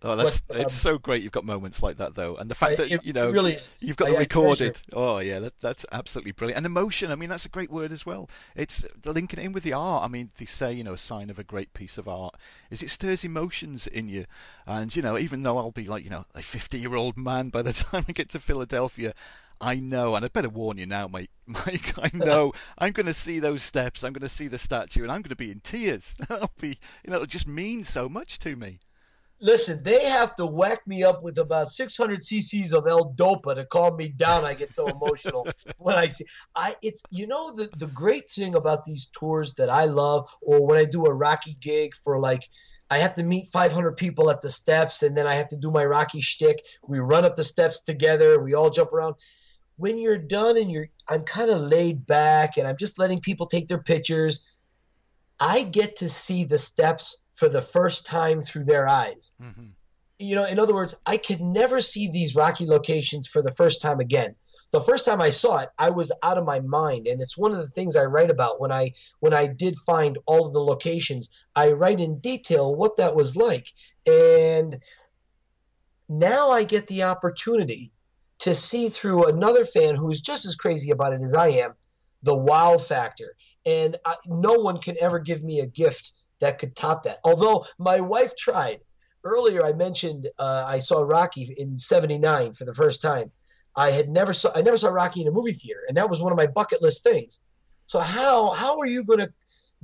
Oh, that's it's so great. You've got moments like that, though, and the fact that you know really you've got it recorded. Oh, yeah, that's absolutely brilliant. And emotion. I mean, that's a great word as well. It's linking it in with the art. I mean, they say a sign of a great piece of art is it stirs emotions in you. And even though I'll be like a 50-year-old man by the time I get to Philadelphia. I know, and I better warn you now, Mike, I know I'm going to see those steps, I'm going to see the statue, and I'm going to be in tears. It'll just mean so much to me. Listen, they have to whack me up with about 600 cc's of L-Dopa to calm me down. I get so emotional when I see it's the great thing about these tours that I love, or when I do a Rocky gig for I have to meet 500 people at the steps, and then I have to do my Rocky shtick. We run up the steps together, we all jump around. When you're done and I'm kind of laid back and I'm just letting people take their pictures, I get to see the steps for the first time through their eyes. Mm-hmm. In other words, I could never see these Rocky locations for the first time again. The first time I saw it, I was out of my mind, and it's one of the things I write about when I did find all of the locations. I write in detail what that was like, and now I get the opportunity to see through another fan who is just as crazy about it as I am, the wow factor. And no one can ever give me a gift that could top that. Although my wife tried. Earlier I mentioned I saw Rocky in 79 for the first time. I never saw Rocky in a movie theater, and that was one of my bucket list things. So how are you going to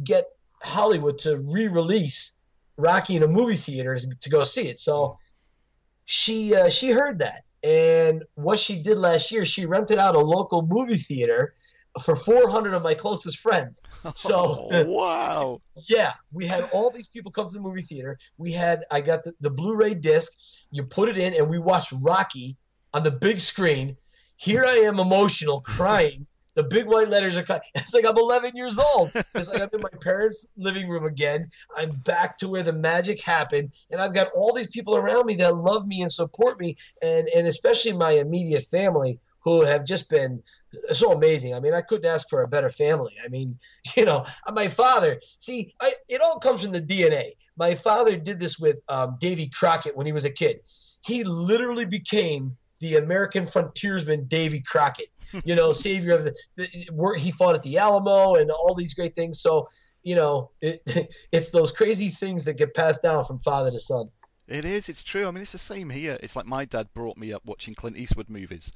get Hollywood to re-release Rocky in a movie theater to go see it? So she heard that. And what she did last year, she rented out a local movie theater for 400 of my closest friends. So wow. Yeah, we had all these people come to the movie theater. I got the Blu-ray disc. You put it in, and we watched Rocky on the big screen. Here I am, emotional, crying. The big white letters are cut. It's like I'm 11 years old. It's like I'm in my parents' living room again. I'm back to where the magic happened. And I've got all these people around me that love me and support me, and especially my immediate family, who have just been so amazing. I mean, I couldn't ask for a better family. I mean, my father, it all comes from the DNA. My father did this with Davy Crockett when he was a kid. He literally became the American frontiersman, Davy Crockett, savior of the he fought at the Alamo and all these great things. So, it's those crazy things that get passed down from father to son. It is. It's true. I mean, it's the same here. It's like my dad brought me up watching Clint Eastwood movies.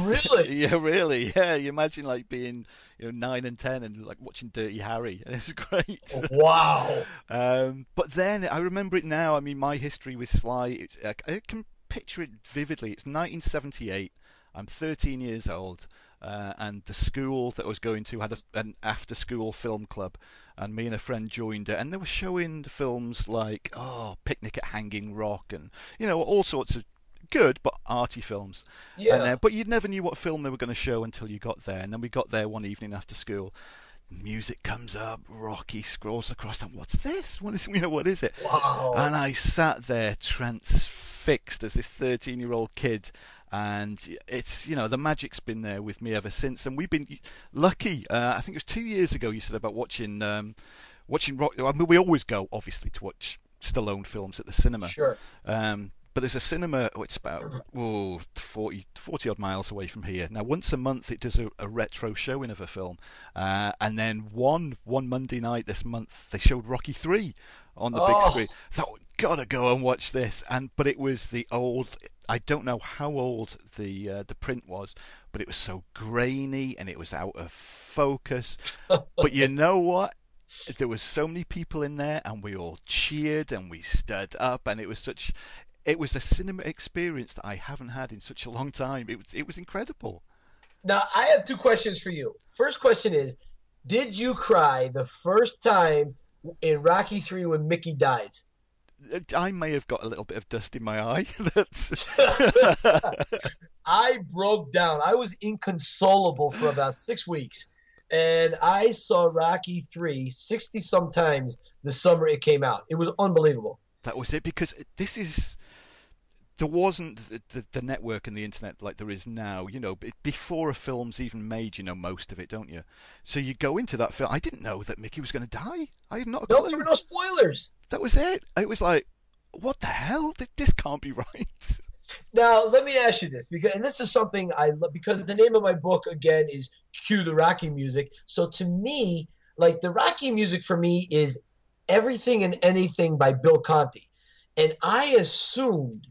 Really? Yeah, really. Yeah. You imagine being, 9 and 10 and watching Dirty Harry. And it was great. Wow. But then I remember it now. I mean, my history with Sly, I can picture it vividly. It's 1978. I'm 13 years old, and the school that I was going to had an after-school film club, and me and a friend joined it, and they were showing films like Picnic at Hanging Rock, and all sorts of good but arty films. Yeah. And, but you never knew what film they were going to show until you got there, and then we got there one evening after school. Music comes up, Rocky scrolls across, and what's this? What is it? Wow. And I sat there transfixed as this 13-year-old kid, and it's the magic's been there with me ever since. And we've been lucky. I think it was 2 years ago you said about watching Rocky. I mean, we always go obviously to watch Stallone films at the cinema. Sure. But there's a cinema, it's about 40-odd miles away from here. Now, once a month it does a retro showing of a film. And then one Monday night this month, they showed Rocky III on the big screen. I thought, gotta go and watch this. But it was the old, I don't know how old the print was, but it was so grainy and it was out of focus. But you know what? There was so many people in there, and we all cheered and we stirred up, and it was a cinema experience that I haven't had in such a long time. It was incredible. Now, I have two questions for you. First question is, did you cry the first time in Rocky III when Mickey dies? I may have got a little bit of dust in my eye. I broke down. I was inconsolable for about 6 weeks. And I saw Rocky III 60-some times the summer it came out. It was unbelievable. That was it, because there wasn't the network and the internet like there is now. Before a film's even made, most of it, don't you? So you go into that film. I didn't know that Mickey was going to die. I had not a clue. No, there were no spoilers. That was it. It was like, what the hell? This can't be right. Now, let me ask you this, because, and this is something I love, because the name of my book, again, is Cue the Rocky Music. So to me, like, the Rocky music for me is Everything and Anything by Bill Conti. And I assumed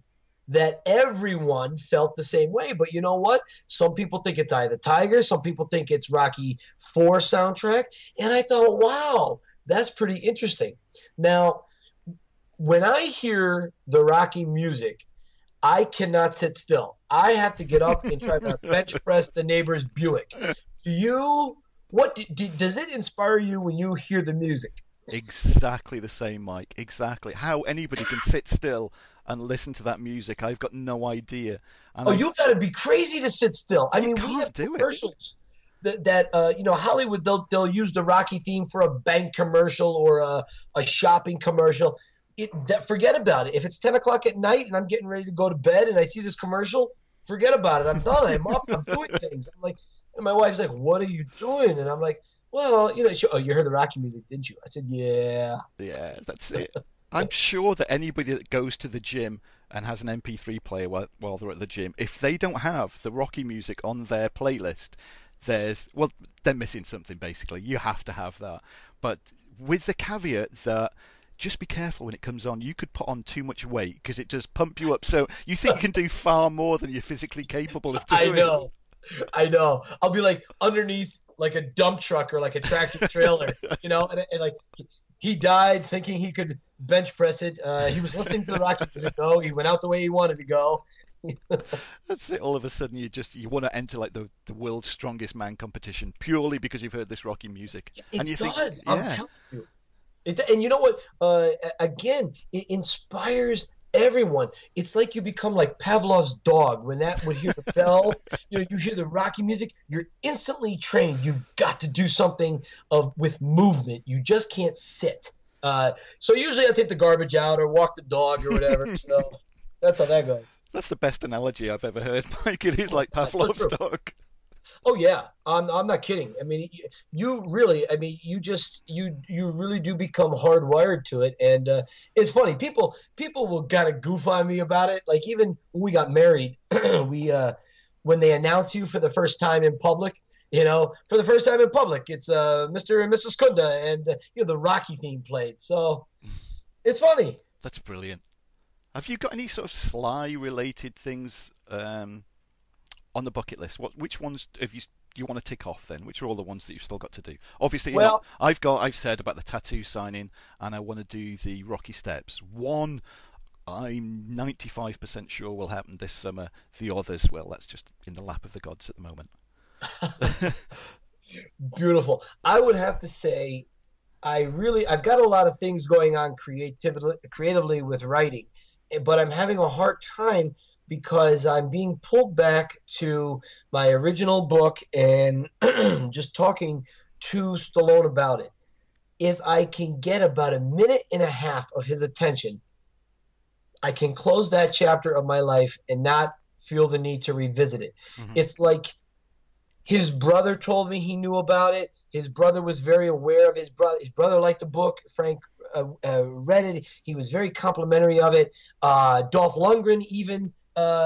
that everyone felt the same way. But you know what? Some people think it's Eye of the Tiger. Some people think it's Rocky IV soundtrack. And I thought, wow, that's pretty interesting. Now, when I hear the Rocky music, I cannot sit still. I have to get up and try to bench press the neighbor's Buick. Do you, what does it inspire you when you hear the music? Exactly the same, Mike. Exactly. How anybody can sit still and listen to that music, I've got no idea. And you've got to be crazy to sit still. I mean, we have commercials that you know, Hollywood, they'll use the Rocky theme for a bank commercial or a shopping commercial. Forget about it. If it's 10 o'clock at night and I'm getting ready to go to bed and I see this commercial, forget about it. I'm done. I'm up. I'm doing things. I'm like, and my wife's like, what are you doing? And I'm like, well, you know, you heard the Rocky music, didn't you? I said, yeah. Yeah, that's it. I'm sure that anybody that goes to the gym and has an MP3 player while they're at the gym, if they don't have the Rocky music on their playlist, they're missing something, basically. You have to have that. But with the caveat that, just be careful when it comes on. You could put on too much weight because it does pump you up. So you think you can do far more than you're physically capable of doing. I know. I'll be like underneath like a dump truck or like a tractor trailer, you know, and like he died thinking he could bench press it. He was listening to the Rocky music. No, he went out the way he wanted to go. That's it. All of a sudden, you want to enter like the world's strongest man competition purely because you've heard this Rocky music. It does. I'm telling you. And you know what? Again, it inspires everyone. It's like you become like Pavlov's dog. When you hear the bell, you know, you hear the Rocky music, you're instantly trained. You've got to do something with movement. You just can't sit. So usually I take the garbage out or walk the dog or whatever. So that's how that goes. That's the best analogy I've ever heard, Mike. It is like Pavlov's dog. Oh yeah, I'm not kidding. I mean, you really do become hardwired to it, and it's funny. People will kind of goof on me about it. Like even when we got married, when they announce you for the first time in public, you know, it's Mr. and Mrs. Kunda, and you know the Rocky theme played. So it's funny. That's brilliant. Have you got any sort of sly related things? On the bucket list, which ones have you want to tick off then? Which are all the ones that you've still got to do? Obviously, well, you know, I've said about the tattoo signing, and I want to do the Rocky Steps. One, I'm 95% sure will happen this summer. The others will. That's just in the lap of the gods at the moment. Beautiful. I would have to say, I've got a lot of things going on creatively with writing, but I'm having a hard time because I'm being pulled back to my original book and just talking to Stallone about it. If I can get about a minute and a half of his attention, I can close that chapter of my life and not feel the need to revisit it. Mm-hmm. It's like his brother told me he knew about it. His brother was very aware of his brother. His brother liked the book. Frank read it. He was very complimentary of it. Dolph Lundgren even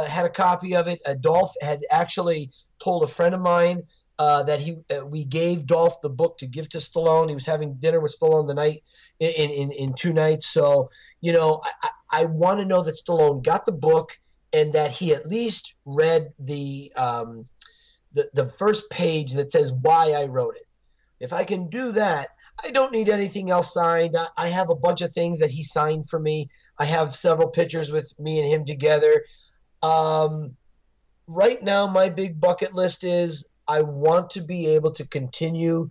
had a copy of it. Dolph had actually told a friend of mine that we gave Dolph the book to give to Stallone. He was having dinner with Stallone the night in 2 nights. So, you know, I want to know that Stallone got the book and that he at least read the first page that says why I wrote it. If I can do that, I don't need anything else signed. I have a bunch of things that he signed for me. I have several pictures with me and him together. Right now, my big bucket list is I want to be able to continue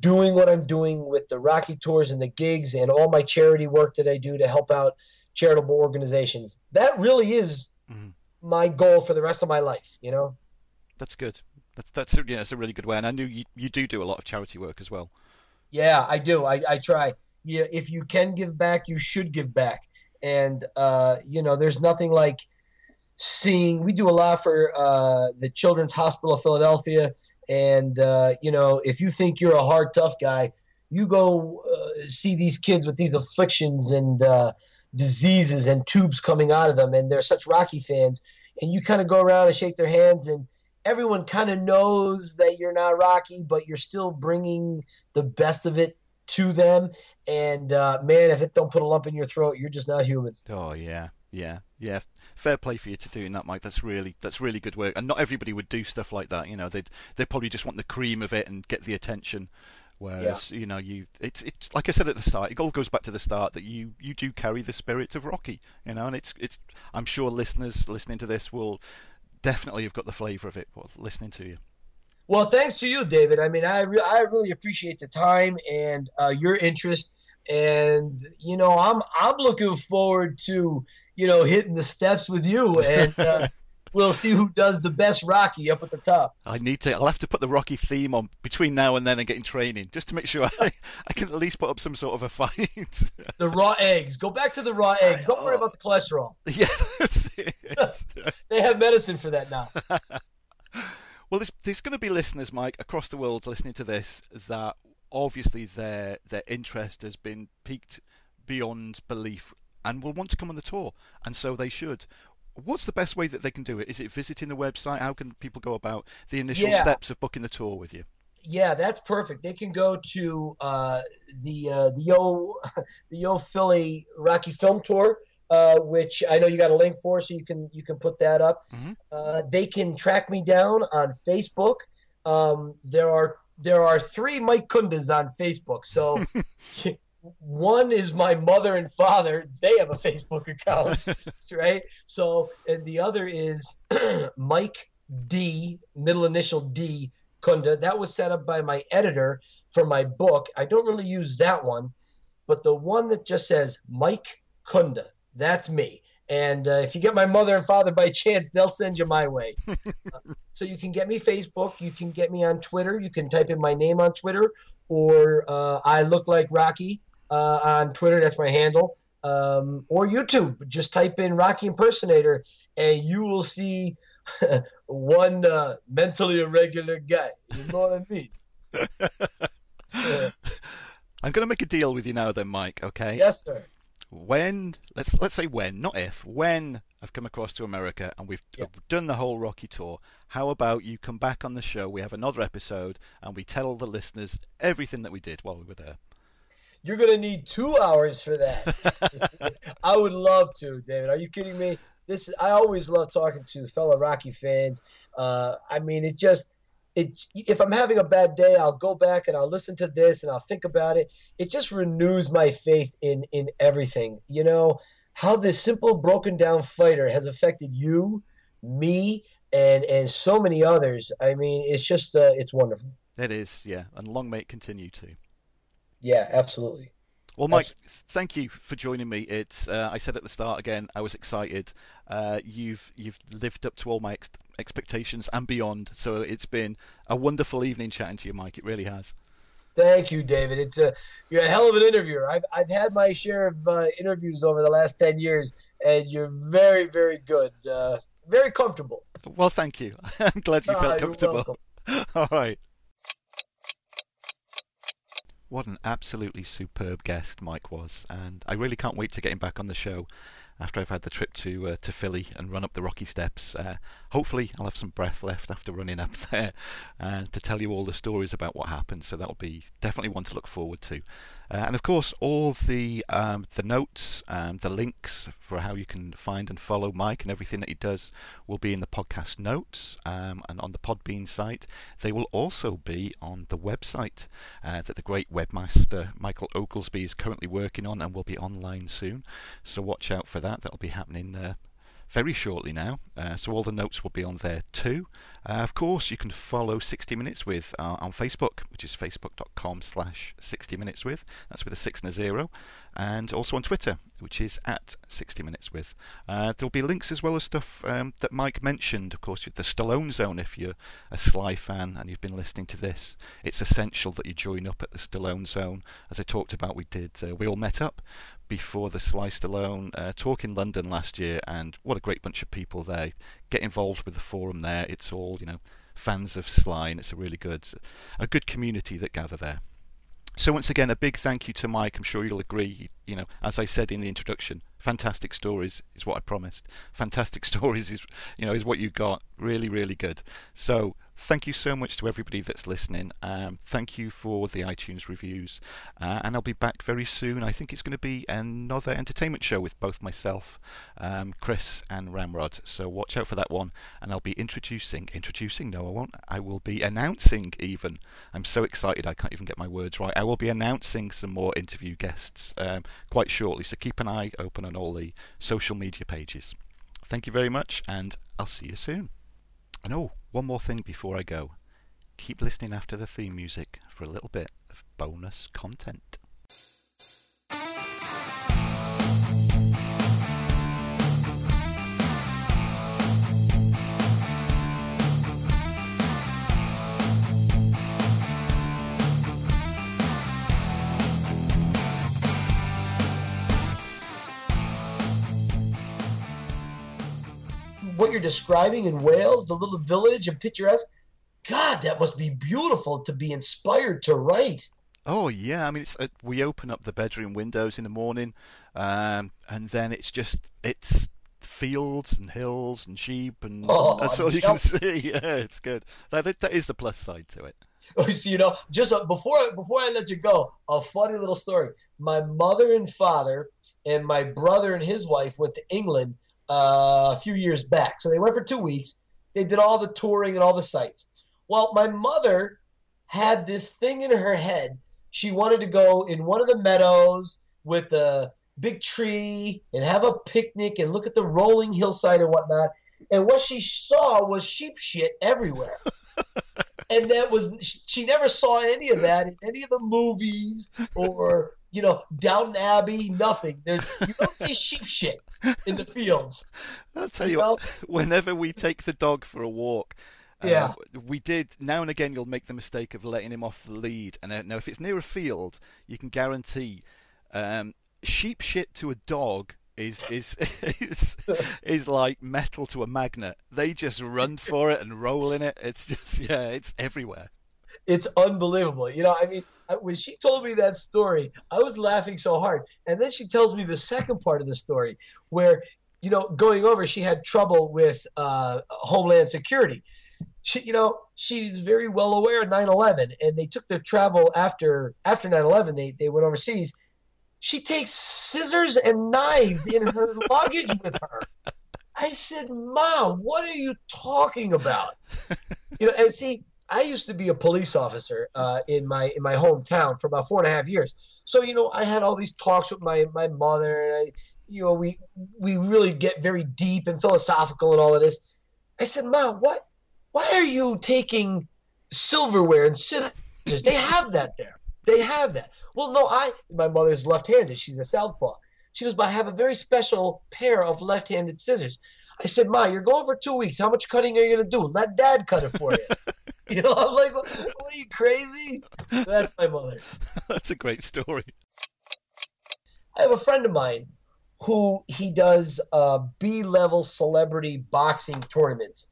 doing what I'm doing with the Rocky tours and the gigs and all my charity work that I do to help out charitable organizations. That really is my goal for the rest of my life, you know? That's good. That's a really good way. And I knew you do a lot of charity work as well. Yeah, I do. I try. Yeah, if you can give back, you should give back. And, you know, there's nothing like we do a lot for the Children's Hospital of Philadelphia, and you know, if you think you're a hard, tough guy, you go see these kids with these afflictions, and diseases and tubes coming out of them, and they're such Rocky fans. And you kind of go around and shake their hands, and everyone kind of knows that you're not Rocky, but you're still bringing the best of it to them. And man, if it don't put a lump in your throat, you're just not human. Oh yeah, yeah, yeah. Fair play for you to doing that, Mike. That's really good work. And not everybody would do stuff like that. You know, they probably just want the cream of it and get the attention. Whereas, yeah, you know, it's like I said at the start, it all goes back to the start that you do carry the spirit of Rocky, you know, and it's I'm sure listeners listening to this will definitely have got the flavour of it while listening to you. Well, thanks to you, David. I mean, I really appreciate the time and your interest, and you know, I'm looking forward to, you know, hitting the steps with you and. We'll see who does the best Rocky up at the top. I'll have to put the Rocky theme on between now and then and get in training just to make sure I can at least put up some sort of a fight. The raw eggs. Go back to the raw eggs. Don't worry about the cholesterol. Yeah, that's it. They have medicine for that now. Well, there's going to be listeners, Mike, across the world listening to this that obviously their interest has been piqued beyond belief and will want to come on the tour, and so they should. What's the best way that they can do it? Is it visiting the website? How can people go about the initial steps of booking the tour with you? Yeah, that's perfect. They can go to the Yo Philly Rocky Film Tour, which I know you got a link for, so you can put that up. Mm-hmm. They can track me down on Facebook. There are three Mike Kundas on Facebook, so. One is my mother and father. They have a Facebook account, right? So, and the other is Mike D, middle initial D, Kunda. That was set up by my editor for my book. I don't really use that one, but the one that just says Mike Kunda, that's me. And if you get my mother and father by chance, they'll send you my way. So you can get me Facebook. You can get me on Twitter. You can type in my name on Twitter, or I look like Rocky. On Twitter, that's my handle, or YouTube. Just type in Rocky Impersonator, and you will see one mentally irregular guy. You know what I mean? I'm going to make a deal with you now then, Mike, okay? Yes, sir. When, let's say when, not if, when I've come across to America and we've done the whole Rocky tour, how about you come back on the show, we have another episode, and we tell the listeners everything that we did while we were there. You're going to need 2 hours for that. I would love to, David. Are you kidding me? I always love talking to fellow Rocky fans. I mean, if I'm having a bad day, I'll go back and I'll listen to this and I'll think about it. It just renews my faith in everything. You know, how this simple broken down fighter has affected you, me, and so many others. I mean, it's just, it's wonderful. It is, yeah. And long may it continue to. Yeah, absolutely. Well, Mike, thank you for joining me. It's I said at the start again, I was excited. You've lived up to all my expectations and beyond. So it's been a wonderful evening chatting to you, Mike. It really has. Thank you, David. You're a hell of an interviewer. I've had my share of interviews over the last 10 years, and you're very, very good. Very comfortable. Well, thank you. I'm glad you felt comfortable. All right. What an absolutely superb guest Mike was, and I really can't wait to get him back on the show after I've had the trip to Philly and run up the Rocky Steps. Hopefully I'll have some breath left after running up there to tell you all the stories about what happened, so that'll be definitely one to look forward to. And of course all the notes, the links for how you can find and follow Mike and everything that he does will be in the podcast notes and on the Podbean site. They will also be on the website that the great webmaster Michael Oglesby is currently working on and will be online soon, so watch out for that. That'll be happening very shortly now, so all the notes will be on there too. Of course you can follow 60 Minutes With on Facebook, which is facebook.com/60 Minutes With, that's with a 6 and a 0, and also on Twitter, which is @60 Minutes With. There'll be links as well as stuff that Mike mentioned, of course the Stallone Zone. If you're a Sly fan and you've been listening to this, it's essential that you join up at the Stallone Zone. As I talked about, we all met up before the Sly Stallone talk in London last year, and what a great bunch of people there. Get involved with the forum there. It's all, you know, fans of Sly, and it's a really good community that gather there. So once again, a big thank you to Mike. I'm sure you'll agree, you know, as I said in the introduction, fantastic stories is what I promised. Fantastic stories is, you know, is what you got. Really, really good. So thank you so much to everybody that's listening. Thank you for the iTunes reviews. And I'll be back very soon. I think it's going to be another entertainment show with both myself, Chris and Ramrod. So watch out for that one. And I'll be announcing even. I'm so excited I can't even get my words right. I will be announcing some more interview guests quite shortly. So keep an eye open on all the social media pages. Thank you very much, and I'll see you soon. And oh, one more thing before I go. Keep listening after the theme music for a little bit of bonus content. What you're describing in Wales, the little village and picturesque, God, that must be beautiful to be inspired to write. Oh, yeah. I mean, we open up the bedroom windows in the morning, and then it's fields and hills and sheep, and that's all you can see. Yeah, it's good. That is the plus side to it. Oh, so, you know, just before I let you go, a funny little story. My mother and father and my brother and his wife went to England a few years back. So they went for 2 weeks. They did all the touring and all the sites. Well, my mother had this thing in her head. She wanted to go in one of the meadows with a big tree and have a picnic and look at the rolling hillside and whatnot. And what she saw was sheep shit everywhere. And that was, she never saw any of that in any of the movies or, you know, Downton Abbey, nothing. You don't see sheep shit in the fields. I'll tell you what, whenever we take the dog for a walk, we did, now and again, you'll make the mistake of letting him off the lead. And now, if it's near a field, you can guarantee sheep shit to a dog is like metal to a magnet. They just run for it and roll in it. It's just, yeah, it's everywhere. It's unbelievable. You know, I mean, when she told me that story, I was laughing so hard. And then she tells me the second part of the story where, you know, going over, she had trouble with Homeland Security. She, you know, she's very well aware of 9/11, and they took their travel after 9/11. They went overseas. She takes scissors and knives in her luggage with her. I said, Mom, what are you talking about? You know, and see, I used to be a police officer in my hometown for about 4.5 years. So, you know, I had all these talks with my mother, and I, you know, we really get very deep and philosophical and all of this. I said, Mom, why are you taking silverware and scissors? They have that there. They have that. Well, no, my mother's left-handed. She's a southpaw. She goes, but I have a very special pair of left-handed scissors. I said, Ma, you're going for 2 weeks. How much cutting are you going to do? Let Dad cut it for you. You know, I'm like, what are you, crazy? That's my mother. That's a great story. I have a friend of mine who he does B-level celebrity boxing tournaments.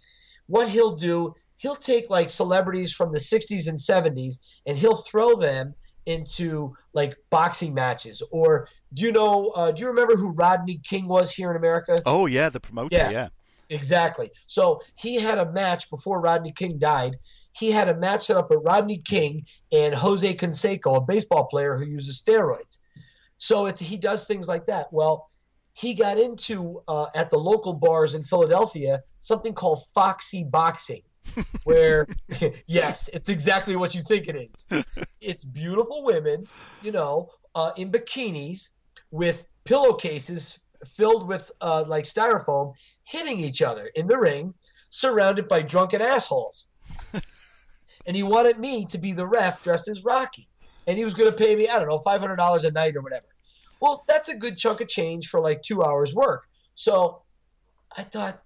What he'll do, he'll take like celebrities from the 60s and 70s, and he'll throw them into like boxing matches. Or do you remember who Rodney King was here in America? Oh, yeah, the promoter, yeah. Exactly. So he had a match before Rodney King died. He had a match set up with Rodney King and Jose Canseco, a baseball player who uses steroids. So he does things like that. Well, he got into, at the local bars in Philadelphia, something called Foxy Boxing, where, yes, it's exactly what you think it is. It's beautiful women, you know, in bikinis with pillowcases filled with like styrofoam, hitting each other in the ring, surrounded by drunken assholes. And he wanted me to be the ref dressed as Rocky. And he was going to pay me, I don't know, $500 a night or whatever. Well, that's a good chunk of change for like 2 hours work. So I thought,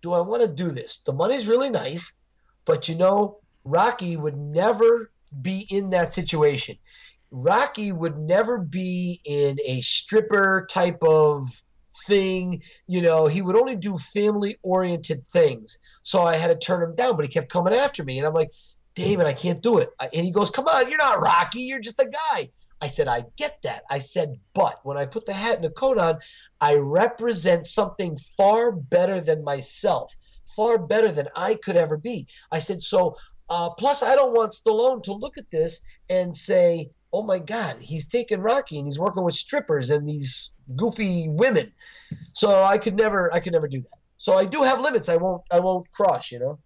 do I want to do this? The money's really nice, but you know, Rocky would never be in that situation. Rocky would never be in a stripper type of thing. You know, he would only do family-oriented things. So I had to turn him down, but he kept coming after me. And I'm like, David, I can't do it. And he goes, come on, you're not Rocky. You're just a guy. I said, I get that. I said, but when I put the hat and the coat on, I represent something far better than myself, far better than I could ever be. I said, so plus I don't want Stallone to look at this and say, oh my God, he's taking Rocky and he's working with strippers and these goofy women. So I could never do that. So I do have limits I won't cross, you know?